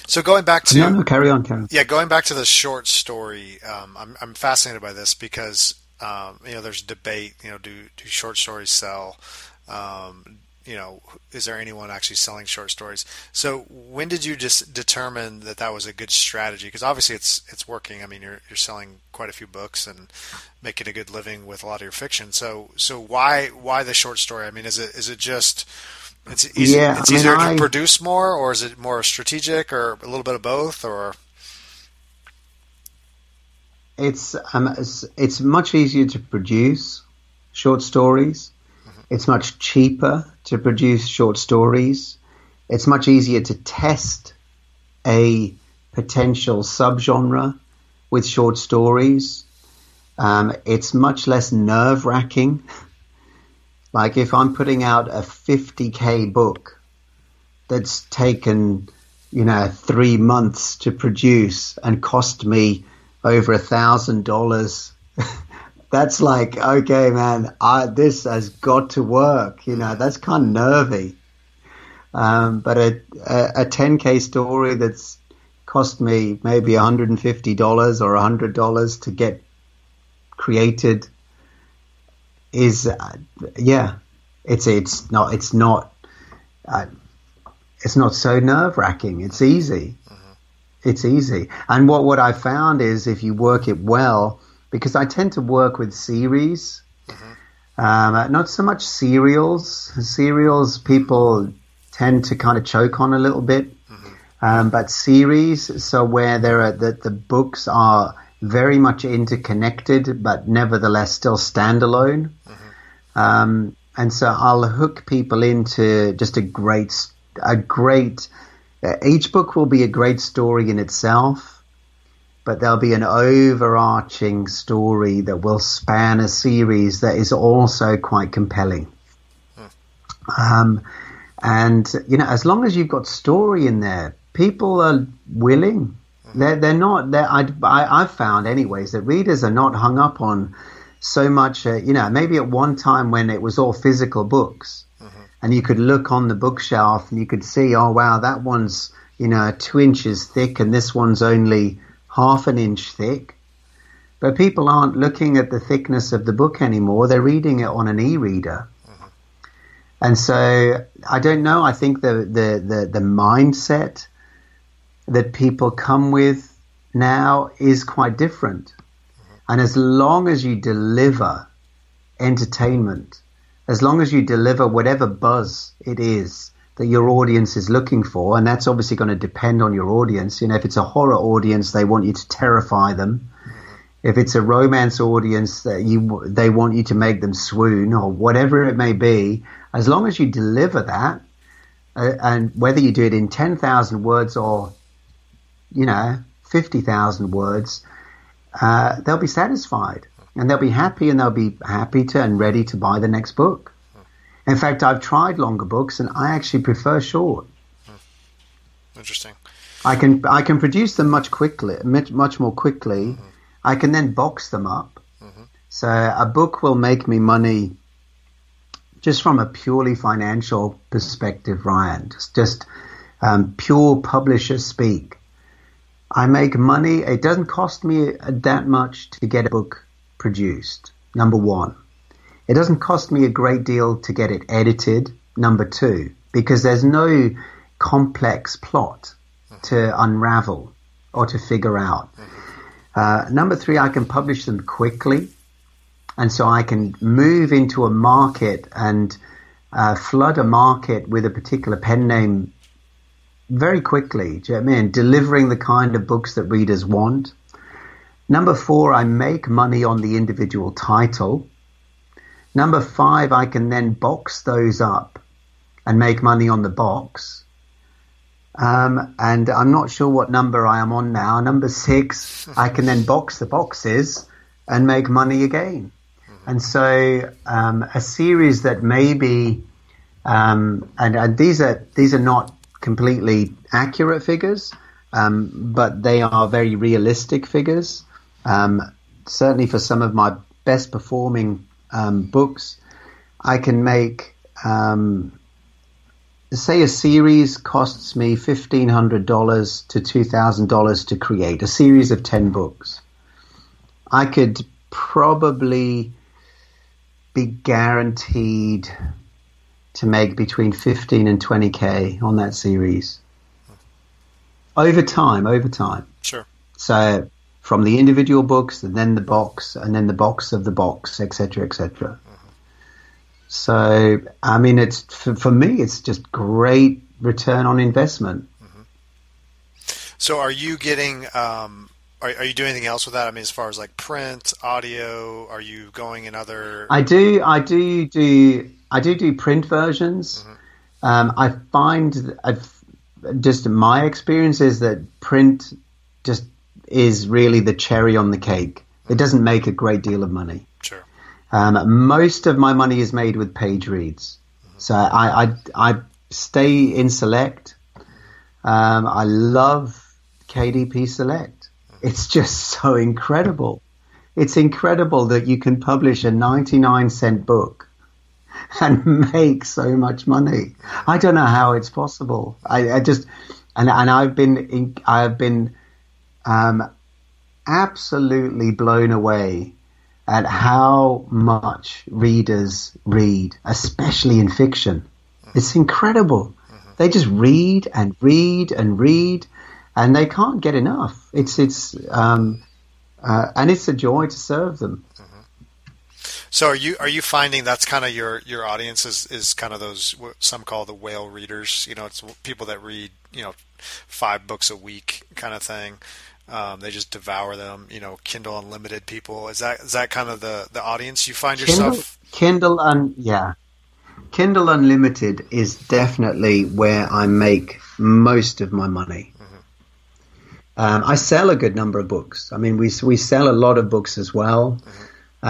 So going back to no, no, carry on, carry on. Yeah, going back to the short story. Um, I'm I'm fascinated by this because um, you know there's debate. You know, do do short stories sell? Um, you know, is there anyone actually selling short stories? So when did you just determine that that was a good strategy? Because obviously it's, it's working. I mean, you're, you're selling quite a few books and making a good living with a lot of your fiction. So, so why, why the short story? I mean, is it, is it just, it's, easy, yeah, it's I mean, easier I, to produce more, or is it more strategic, or a little bit of both, or? It's, um, it's, it's much easier to produce short stories. It's much cheaper to produce short stories. It's much easier to test a potential subgenre with short stories. Um, it's much less nerve-wracking. Like if I'm putting out a fifty K book that's taken, you know, three months to produce and cost me over a thousand dollars. That's like, okay, man, I, this has got to work. You know, that's kind of nervy. Um, but a, a, a ten K story that's cost me maybe one hundred fifty dollars or one hundred dollars to get created is, uh, yeah, it's it's not it's not uh, it's not so nerve wracking. It's easy. Mm-hmm. It's easy. And what what I found is if you work it well. Because I tend to work with series, mm-hmm. um, not so much serials. Serials people tend to kind of choke on a little bit, mm-hmm. um, but series, so where there are the, the books are very much interconnected, but nevertheless still standalone. Mm-hmm. Um, and so I'll hook people into just a great, a great. Uh, each book will be a great story in itself. But there'll be an overarching story that will span a series that is also quite compelling. Hmm. Um, and, you know, as long as you've got story in there, people are willing. Hmm. They're, they're not, they're, I, I, I've found anyways that readers are not hung up on so much, uh, you know, maybe at one time when it was all physical books mm-hmm. and you could look on the bookshelf and you could see, oh, wow, that one's, you know, two inches thick and this one's only half an inch thick, but people aren't looking at the thickness of the book anymore. They're reading it on an e-reader. Mm-hmm. And so I don't know. I think the, the, the, the mindset that people come with now is quite different. Mm-hmm. And as long as you deliver entertainment, as long as you deliver whatever buzz it is that your audience is looking for, and that's obviously going to depend on your audience. You know, if it's a horror audience, they want you to terrify them. If it's a romance audience, that you they want you to make them swoon or whatever it may be. As long as you deliver that, uh, and whether you do it in ten thousand words or, you know, fifty thousand words, uh, they'll be satisfied. and they'll be happy, and they'll be happy to and ready to buy the next book. Hmm. In fact, I've tried longer books, and I actually prefer short. Hmm. Interesting. I can I can produce them much quickly, much, much more quickly. Hmm. I can then box them up. Mm-hmm. So a book will make me money just from a purely financial perspective, Ryan. Just, just um, pure publisher speak. I make money. It doesn't cost me that much to get a book produced, number one. It doesn't cost me a great deal to get it edited, number two, because there's no complex plot mm-hmm. to unravel or to figure out. Mm-hmm. Uh, number three, I can publish them quickly, and so I can move into a market and uh, flood a market with a particular pen name very quickly, do you know what I mean? Delivering the kind of books that readers want. Number four, I make money on the individual title. Number five, I can then box those up and make money on the box. Um, and I'm not sure what number I am on now. Number six, I can then box the boxes and make money again. Mm-hmm. And so um, a series that maybe, um, and, and these are these are not completely accurate figures, um, but they are very realistic figures. Um, certainly for some of my best performing um, books, I can make... Um, Say a series costs me fifteen hundred dollars to two thousand dollars to create, a series of ten books. I could probably be guaranteed to make between fifteen and twenty K on that series. Over time, over time. Sure. So from the individual books and then the box and then the box of the box, et cetera, et cetera. So, I mean, it's for, for me, it's just great return on investment. Mm-hmm. So are you getting, um, are, are you doing anything else with that? I mean, as far as like print, audio, are you going in other? I do, I do, do, I do, do print versions. Mm-hmm. Um, I find I've, just my experience is that print just is really the cherry on the cake. Mm-hmm. It doesn't make a great deal of money. Sure. Um, most of my money is made with page reads. So I, I, I stay in Select. Um, I love K D P Select. It's just so incredible. It's incredible that you can publish a ninety-nine cent book and make so much money. I don't know how it's possible. I, I just, and, and I've been, in, I've been um, absolutely blown away at how much readers read, especially in fiction. It's incredible. Mm-hmm. They just read and read and read, and they can't get enough. It's it's um, uh, and it's a joy to serve them. Mm-hmm. So are you are you finding that's kind of your your audience is is kind of those what some call the whale readers? You know, it's people that read you know five books a week kind of thing. Um, they just devour them, you know, Kindle Unlimited people. Is that is that kind of the, the audience you find yourself? Kindle, Kindle un, yeah. Kindle Unlimited is definitely where I make most of my money. Mm-hmm. Um, I sell a good number of books. I mean, we we sell a lot of books as well, mm-hmm.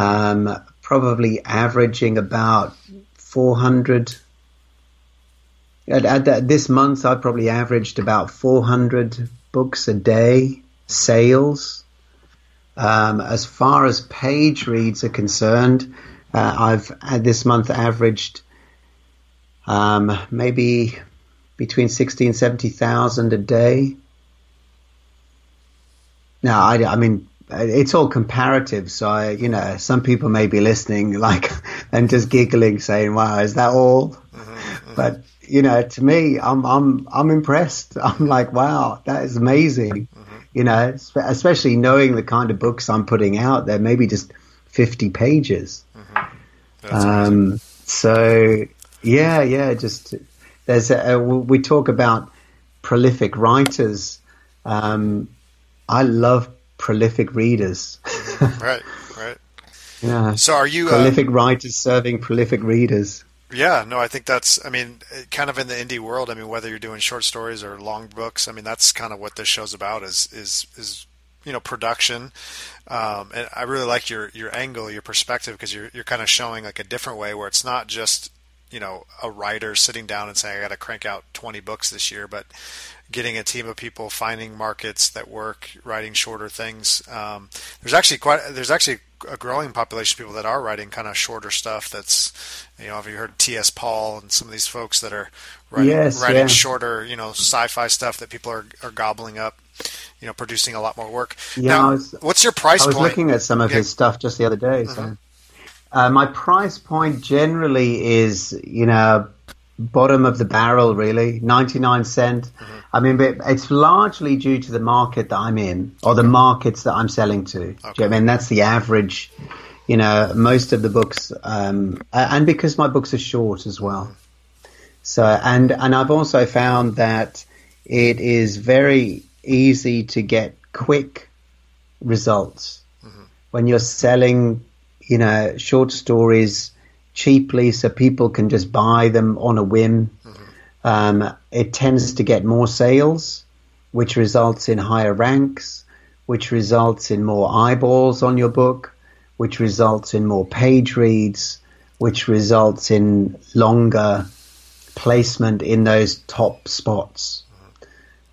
um, probably averaging about four hundred. At, at that, this month, I probably averaged about four hundred books a day. Sales. Um, as far as page reads are concerned, uh, I've uh, this month averaged um, maybe between sixty and seventy thousand a day. Now, I, I mean, it's all comparative. So, I, you know, some people may be listening, like, and just giggling, saying, "Wow, is that all?" Mm-hmm, mm-hmm. But you know, to me, I'm I'm I'm impressed. I'm like, "Wow, that is amazing." Mm-hmm. You know, especially knowing the kind of books I'm putting out, they're maybe just fifty pages. Mm-hmm. Um, so, yeah, yeah, just there's a, we talk about prolific writers. Um, I love prolific readers. Right, right. Yeah. So, are you prolific um... writers serving prolific readers? Yeah, no, I think that's, I mean, kind of in the indie world, I mean, whether you're doing short stories or long books, I mean, that's kind of what this show's about is, is, is you know, production. Um, and I really like your, your angle, your perspective, because you're, you're kind of showing like a different way where it's not just, you know, a writer sitting down and saying, I got to crank out twenty books this year, but getting a team of people, finding markets that work, writing shorter things. Um, there's actually quite, there's actually a growing population of people that are writing kind of shorter stuff. That's, you know, have you heard T S Paul and some of these folks that are writing, yes, writing yeah. shorter, you know, sci-fi stuff that people are, are gobbling up, you know, producing a lot more work. Yeah, now, was, what's your price point? I was point? looking at some of yeah. his stuff just the other day. Mm-hmm. So uh, my price point generally is, you know, bottom of the barrel, really, ninety-nine cent. Mm-hmm. I mean, but it's largely due to the market that I'm in, or the markets that I'm selling to. Okay. I mean, that's the average, you know, most of the books, um, and because my books are short as well. So, and, and I've also found that it is very easy to get quick results mm-hmm. when you're selling, you know, short stories cheaply, so people can just buy them on a whim. Mm-hmm. Um, it tends to get more sales, which results in higher ranks, which results in more eyeballs on your book, which results in more page reads, which results in longer placement in those top spots.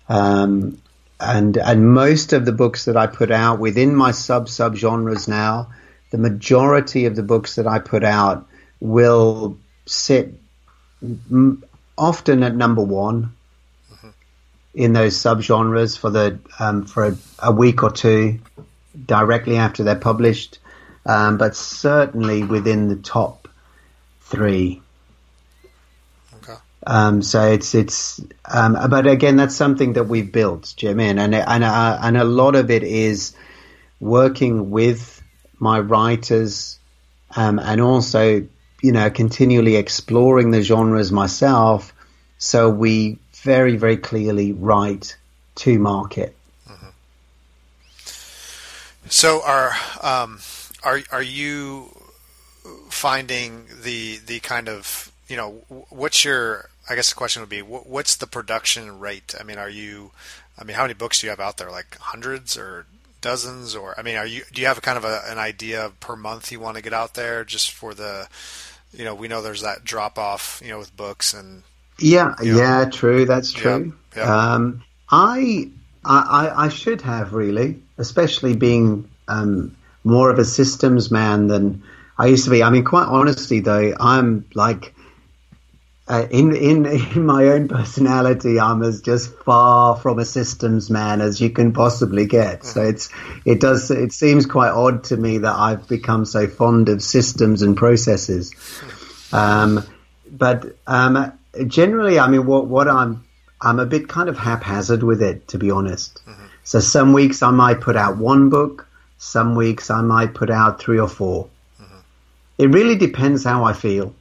Um, and and most of the books that I put out within my sub sub genres now, the majority of the books that I put out will sit m- often at number one mm-hmm. in those subgenres for the um, for a, a week or two directly after they're published, um, but certainly within the top three. Okay. Um, so it's it's um, but again, that's something that we've built, Jim, in, and and uh, and a lot of it is working with my writers, um, and also, you know, continually exploring the genres myself. So we very, very clearly write to market. Mm-hmm. So are, um, are, are you finding the, the kind of, you know, what's your, I guess the question would be, what, what's the production rate? I mean, are you, I mean, how many books do you have out there? Like hundreds or dozens? Or, I mean, are you, do you have a kind of a, an idea per month you want to get out there just for the, you know, we know there's that drop off, you know, with books and yeah, you know. yeah, true, that's true. Yep, yep. Um, I, I, I should have really, especially being um, more of a systems man than I used to be. I mean, quite honestly, though, I'm like uh, in in in my own personality, I'm as just far from a systems man as you can possibly get. Mm-hmm. So it's it does it seems quite odd to me that I've become so fond of systems and processes. Um, but um, generally, I mean, what what I'm I'm a bit kind of haphazard with it, to be honest. Mm-hmm. So some weeks I might put out one book, some weeks I might put out three or four. Mm-hmm. It really depends how I feel.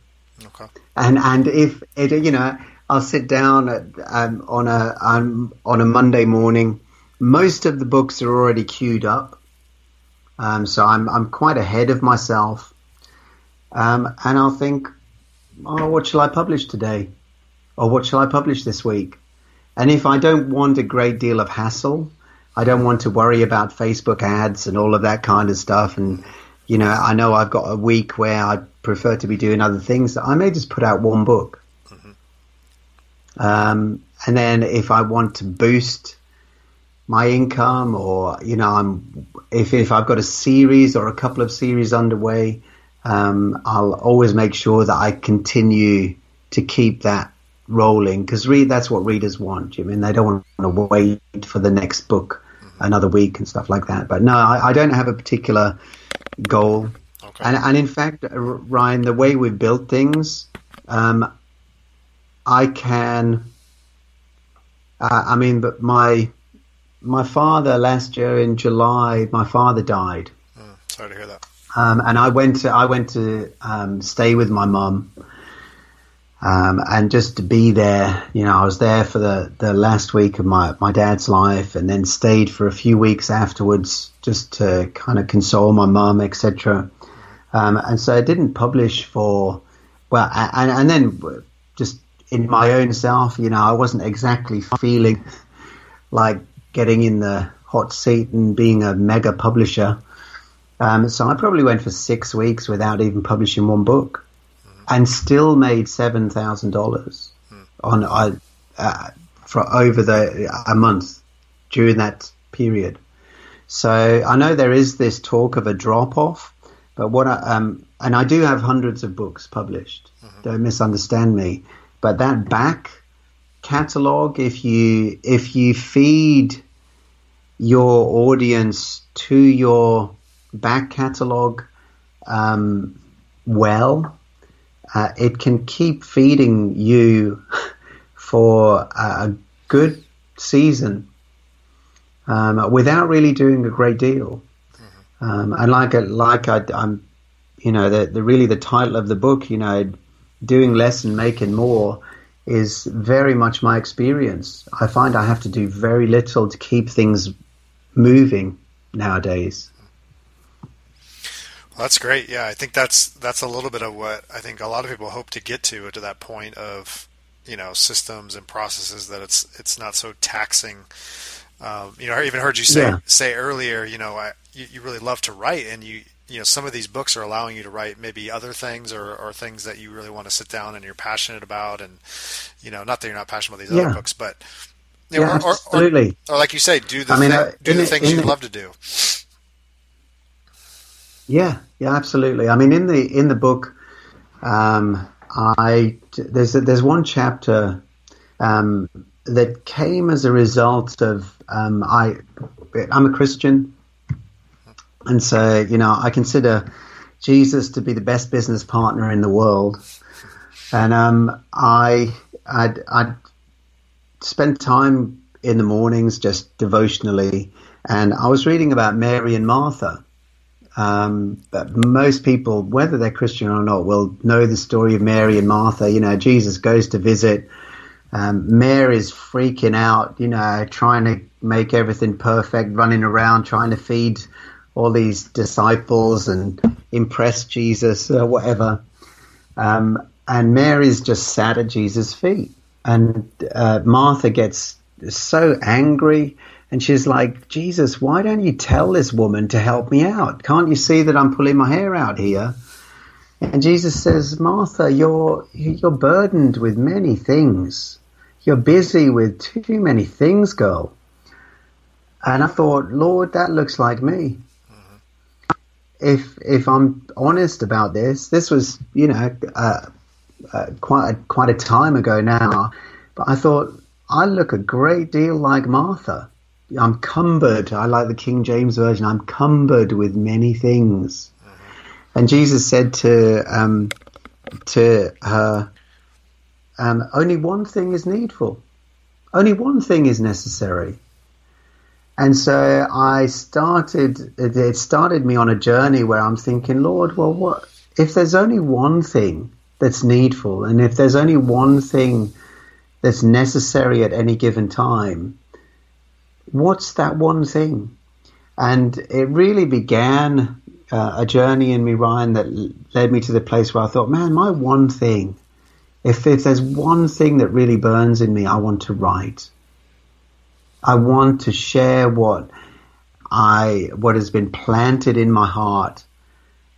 Okay. And and if it, you know, I'll sit down at, um, on a um, on a Monday morning. Most of the books are already queued up, um, so I'm I'm quite ahead of myself. Um, and I'll think, oh, what shall I publish today, or what shall I publish this week? And if I don't want a great deal of hassle, I don't want to worry about Facebook ads and all of that kind of stuff, and you know, I know I've got a week where I prefer to be doing other things. I may just put out one book. Mm-hmm. Um, and then if I want to boost my income, or, you know, I'm, if, if I've got a series or a couple of series underway, um, I'll always make sure that I continue to keep that rolling, because read, that's what readers want. I mean, they don't want to wait for the next book mm-hmm. another week and stuff like that. But no, I, I don't have a particular goal. Okay. And, and in fact, Ryan, the way we've built things, um, I can, uh, I mean, but my my father last year in July, my father died. Mm, sorry to hear that. Um, and I went to I went to um, stay with my mum, and just to be there. You know, I was there for the, the last week of my, my dad's life, and then stayed for a few weeks afterwards, just to kind of console my mum, et cetera. Um, and so I didn't publish for, well, and, and then just in my own self, you know, I wasn't exactly feeling like getting in the hot seat and being a mega publisher. Um, so I probably went for six weeks without even publishing one book, mm-hmm. and still made seven thousand dollars mm-hmm. on I uh, for over the a month during that period. So I know there is this talk of a drop off, but what I, um and I do have hundreds of books published. Mm-hmm. Don't misunderstand me, but that back catalog, if you if you feed your audience to your back catalog um, well, uh, it can keep feeding you for a good season um, without really doing a great deal. Mm-hmm. Um, and like like I, I'm, you know, the, the really the title of the book, you know, doing less and making more, is very much my experience. I find I have to do very little to keep things moving nowadays. Well, that's great. Yeah, I think that's that's a little bit of what I think a lot of people hope to get to, to that point of, you know, systems and processes that it's it's not so taxing. Um, you know, I even heard you say yeah. say earlier, you know, I, you, you really love to write, and you you know some of these books are allowing you to write maybe other things or, or things that you really want to sit down and you're passionate about, and you know, not that you're not passionate about these yeah. other books, but you know, yeah, or, absolutely. Or, or, or like you say, do the I mean, thing, I, do the it, things you it, love to do. Yeah, yeah, absolutely. I mean, in the in the book, um, I there's there's one chapter um, that came as a result of um, I I'm a Christian, and so you know I consider Jesus to be the best business partner in the world, and um, I I'd, I'd spent time in the mornings just devotionally, and I was reading about Mary and Martha. Um, but most people, whether they're Christian or not, will know the story of Mary and Martha. You know, Jesus goes to visit. Um, Mary's freaking out, you know, trying to make everything perfect, running around, trying to feed all these disciples and impress Jesus or whatever. Um, and Mary's just sat at Jesus' feet. And uh, Martha gets so angry. And she's like, Jesus, why don't you tell this woman to help me out? Can't you see that I'm pulling my hair out here? And Jesus says, Martha, you're you're burdened with many things. You're busy with too many things, girl. And I thought, Lord, that looks like me. Mm-hmm. If if I'm honest about this, this was, you know, uh, uh, quite a, quite a time ago now. But I thought, I look a great deal like Martha. I'm cumbered. I like the King James version. I'm cumbered with many things. And Jesus said to um, to her, um, only one thing is needful. Only one thing is necessary. And so I started. It started me on a journey where I'm thinking, Lord, well, what if there's only one thing that's needful, and if there's only one thing that's necessary at any given time? What's that one thing? And it really began uh, a journey in me, Ryan, that l- led me to the place where I thought, man, my one thing, if, if there's one thing that really burns in me, I want to write. I want to share what I what has been planted in my heart.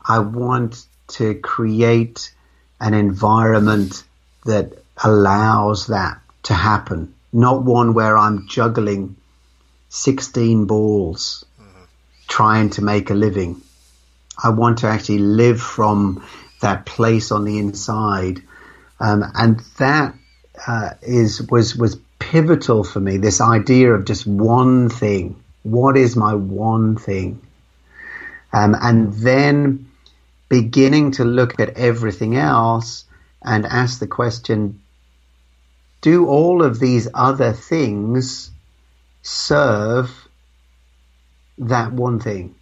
I want to create an environment that allows that to happen, not one where I'm juggling sixteen balls mm-hmm. trying to make a living. I want to actually live from that place on the inside. Um, and that uh, is was was pivotal for me, this idea of just one thing. What is my one thing? Um, and then beginning to look at everything else and ask the question, do all of these other things serve that one thing?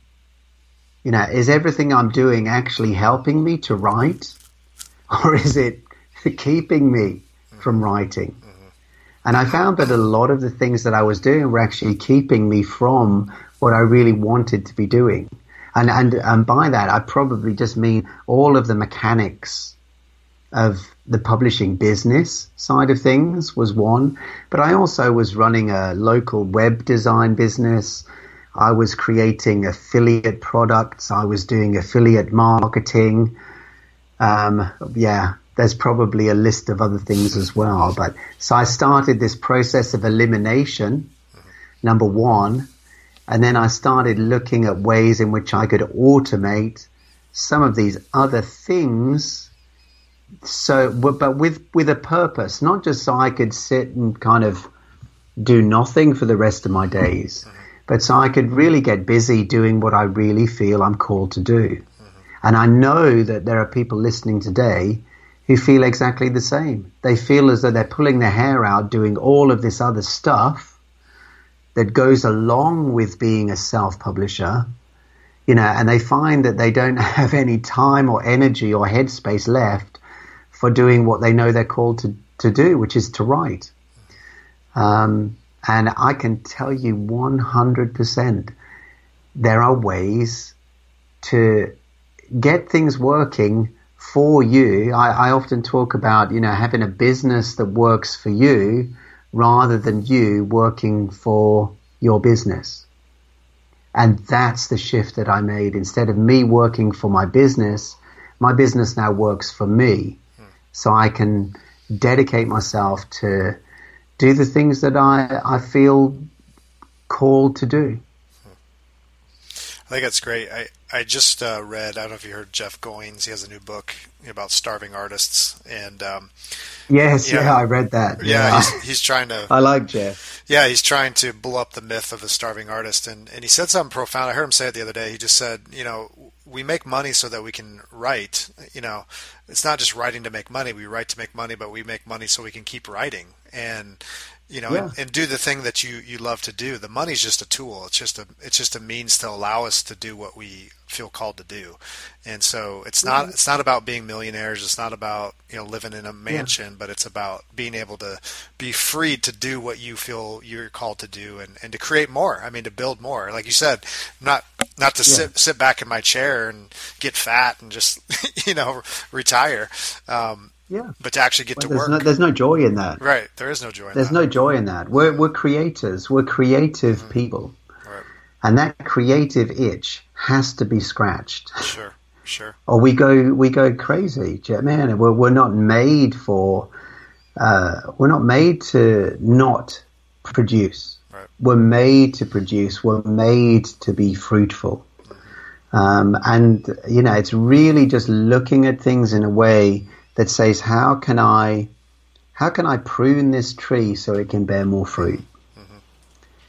You know, is everything I'm doing actually helping me to write, or is it keeping me from writing? And I found that a lot of the things that I was doing were actually keeping me from what I really wanted to be doing. And and, and by that, I probably just mean all of the mechanics of the publishing business side of things was one, but I also was running a local web design business. I was creating affiliate products. I was doing affiliate marketing. Um, yeah, there's probably a list of other things as well. But so I started this process of elimination, number one, and then I started looking at ways in which I could automate some of these other things. So, but with with a purpose, not just so I could sit and kind of do nothing for the rest of my days, but so I could really get busy doing what I really feel I'm called to do. And I know that there are people listening today who feel exactly the same. They feel as though they're pulling their hair out doing all of this other stuff that goes along with being a self-publisher, you know, and they find that they don't have any time or energy or headspace left for doing what they know they're called to, to do, which is to write. Um, and I can tell you one hundred percent there are ways to get things working for you. I, I often talk about, you know, having a business that works for you rather than you working for your business. And that's the shift that I made. Instead of me working for my business, my business now works for me. So I can dedicate myself to do the things that I, I feel called to do. I think that's great. I, I just uh, read, I don't know if you heard Jeff Goins, he has a new book about starving artists. And um, Yes, yeah, yeah, I read that. Yeah, yeah. He's, he's trying to... I like Jeff. Yeah, he's trying to blow up the myth of the starving artist. And, and he said something profound. I heard him say it the other day. He just said, you know, we make money so that we can write. You know, it's not just writing to make money. We write to make money, but we make money so we can keep writing. And... You know, yeah. and, and do the thing that you, you love to do. The money's just a tool. It's just a it's just a means to allow us to do what we feel called to do. And so it's not it's not about being millionaires. It's not about, you know, living in a mansion, yeah. but it's about being able to be free to do what you feel you're called to do and, and to create more. I mean, to build more. Like you said, not not to yeah. sit sit back in my chair and get fat and just, you know, retire. Um, Yeah, but to actually get well, to there's work, no, there's no joy in that. Right, there is no joy. In there's that. no joy in that. We're we're creators. We're creative mm-hmm. people, right. And that creative itch has to be scratched. Sure, sure. Or we go we go crazy, man. We're we're not made for. Uh, we're not made to not produce. Right. We're made to produce. We're made to be fruitful, mm-hmm. um, and you know, it's really just looking at things in a way that says, how can I how can I prune this tree so it can bear more fruit? Mm-hmm.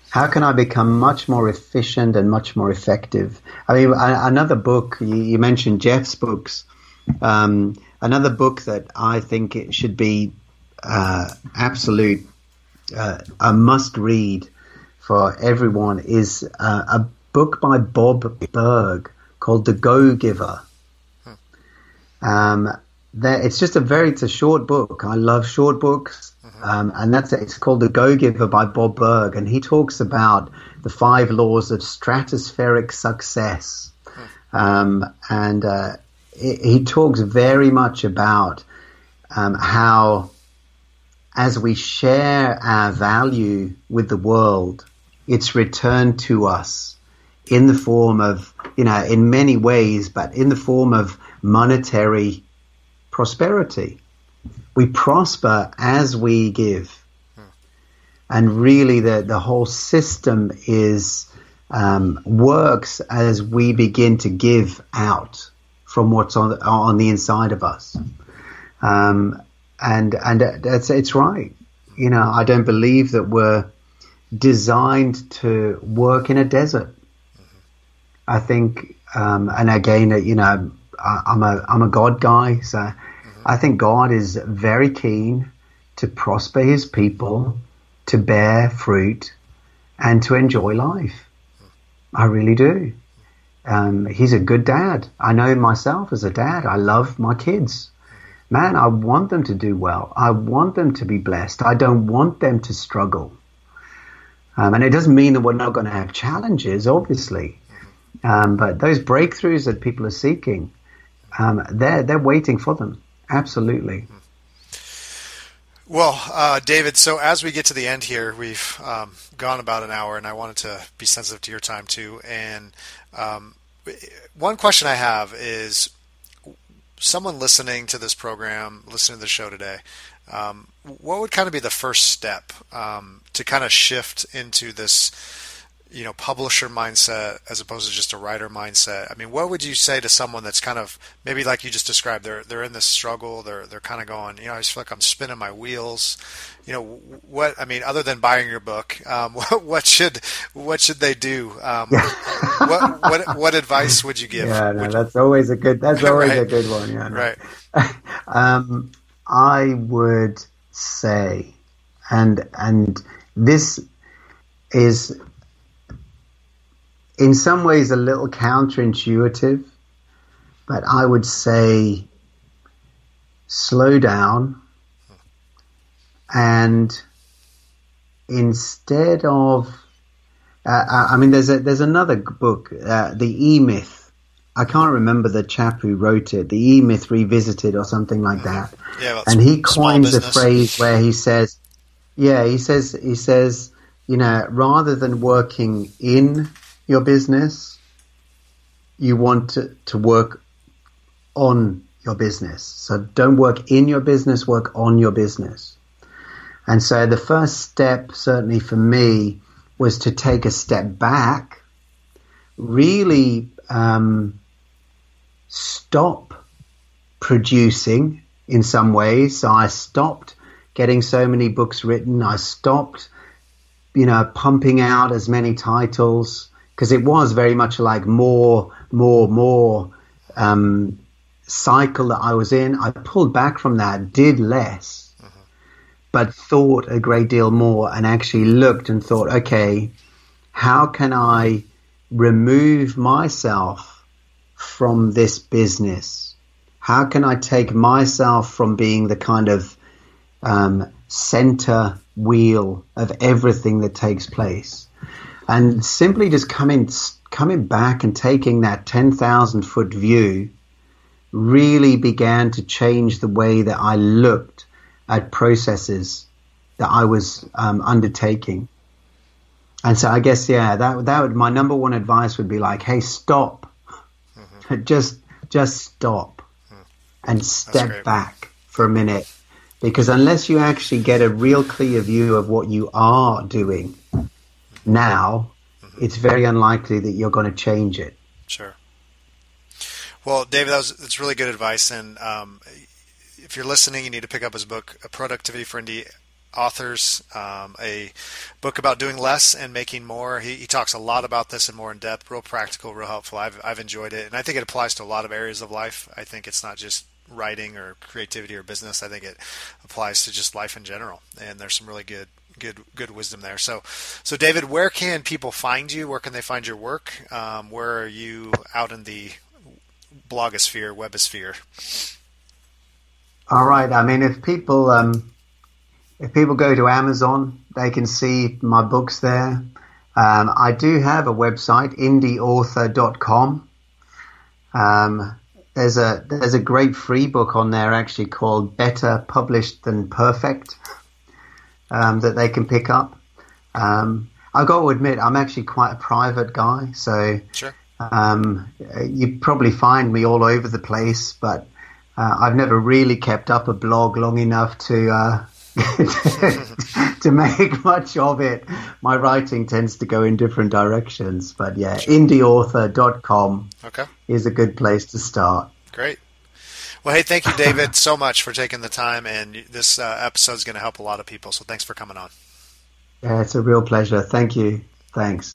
How can I become much more efficient and much more effective? I mean, another book, you mentioned Jeff's books, um, another book that I think it should be uh, absolute, uh, a must-read for everyone is uh, a book by Bob Berg called The Go-Giver. Hmm. Um That it's just a very it's a short book. I love short books, mm-hmm. um, and that's it's called The Go-Giver by Bob Berg, and he talks about the five laws of stratospheric success, mm-hmm. um, and uh, it, he talks very much about um, how, as we share our value with the world, it's returned to us in the form of, you know, in many ways, but in the form of monetary prosperity. We prosper as we give. And really the, the whole system is um, works as we begin to give out from what's on, on the inside of us. Um, and and it's, it's right. You know, I don't believe that we're designed to work in a desert. I think, um, and again, you know, I'm a I'm a God guy, so mm-hmm. I think God is very keen to prosper his people, to bear fruit, and to enjoy life. I really do. Um, he's a good dad. I know myself as a dad. I love my kids. Man, I want them to do well. I want them to be blessed. I don't want them to struggle. Um, and it doesn't mean that we're not going to have challenges, obviously. Um, but those breakthroughs that people are seeking, Um, they're they're waiting for them, absolutely. Well, uh, David, so as we get to the end here, we've um, gone about an hour, and I wanted to be sensitive to your time too. And um, one question I have is, someone listening to this program, listening to the show today, um, what would kind of be the first step um, to kind of shift into this, you know, publisher mindset as opposed to just a writer mindset? I mean, what would you say to someone that's kind of maybe like you just described? They're they're in this struggle. They're they're kind of going, you know, I just feel like I'm spinning my wheels. You know, what I mean, other than buying your book, um, what, what should what should they do? Um, what what what advice would you give? Yeah, no, would that's you... always a good that's always right? a good one. Yeah, no. Right. um, I would say, and and this is, in some ways, a little counterintuitive, but I would say slow down, and instead of, uh, I mean, there's a, there's another book, uh, The E Myth. I can't remember the chap who wrote it, The E Myth Revisited or something like that. Yeah, well, and he coins a phrase where he says, yeah, he says, he says, you know, rather than working in your business, you want to, to work on your business. So don't work in your business, work on your business. And so the first step, certainly for me, was to take a step back, really um, stop producing in some ways. So I stopped getting so many books written. I stopped, you know, pumping out as many titles, because it was very much like more, more, more um, cycle that I was in. I pulled back from that, did less, mm-hmm. but thought a great deal more, and actually looked and thought, okay, how can I remove myself from this business? How can I take myself from being the kind of um, center wheel of everything that takes place? And simply just coming coming back and taking that ten thousand foot view really began to change the way that I looked at processes that I was um, undertaking. And so I guess, yeah, that that would, my number one advice would be like, hey, stop. Mm-hmm. just just stop mm. and step back for a minute, because unless you actually get a real clear view of what you are doing now, mm-hmm. it's very unlikely that you're going to change it. Sure. Well, David, that was, that's really good advice. And um, if you're listening, you need to pick up his book, Productivity for Indie Authors, um, a book about doing less and making more. He, he talks a lot about this and more in depth, real practical, real helpful. I've, I've enjoyed it. And I think it applies to a lot of areas of life. I think it's not just writing or creativity or business. I think it applies to just life in general. And there's some really good good good wisdom there. So so David, where can people find you? Where can they find your work? Um, where are you out in the blogosphere, webosphere? All right. I mean, if people um, if people go to Amazon, they can see my books there. Um, I do have a website, indie author dot com. Um, there's a there's a great free book on there actually called Better Published Than Perfect. Um, that they can pick up. Um, I've got to admit, I'm actually quite a private guy, so sure. um, you probably find me all over the place, but uh, I've never really kept up a blog long enough to, uh, to to make much of it. My writing tends to go in different directions, but yeah, sure. indie author dot com okay. is a good place to start. Great. Well, hey, thank you, David, so much for taking the time, and this uh, episode is going to help a lot of people, so thanks for coming on. Yeah, it's a real pleasure. Thank you. Thanks.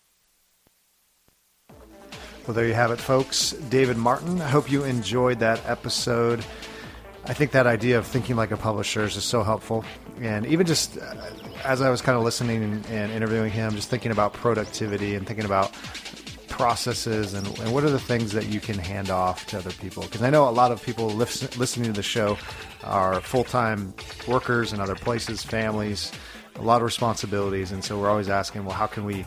Well, there you have it, folks. David Martin, I hope you enjoyed that episode. I think that idea of thinking like a publisher is just so helpful, and even just uh, as I was kind of listening and, and interviewing him, just thinking about productivity and thinking about processes and, and what are the things that you can hand off to other people? Because I know a lot of people listen, listening to the show are full-time workers in other places, families, a lot of responsibilities. And so we're always asking, well, how can we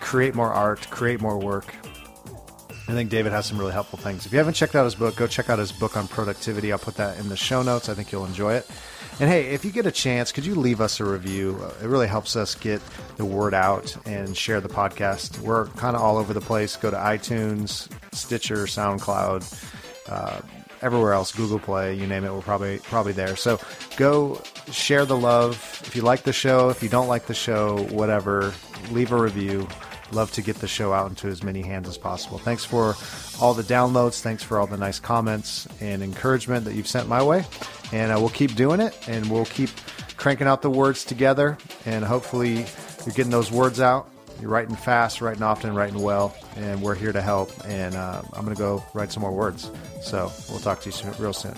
create more art, create more work? I think David has some really helpful things. If you haven't checked out his book, go check out his book on productivity. I'll put that in the show notes. I think you'll enjoy it. And hey, if you get a chance, could you leave us a review? It really helps us get the word out and share the podcast. We're kind of all over the place. Go to iTunes, Stitcher, SoundCloud, uh, everywhere else, Google Play, you name it, we're probably probably there. So go share the love. If you like the show, if you don't like the show, whatever, leave a review. Love to get the show out into as many hands as possible. Thanks for all the downloads. Thanks for all the nice comments and encouragement that you've sent my way. And uh, we'll keep doing it, and we'll keep cranking out the words together. And hopefully you're getting those words out. You're writing fast, writing often, writing well, and we're here to help. And uh, I'm going to go write some more words. So we'll talk to you soon, real soon.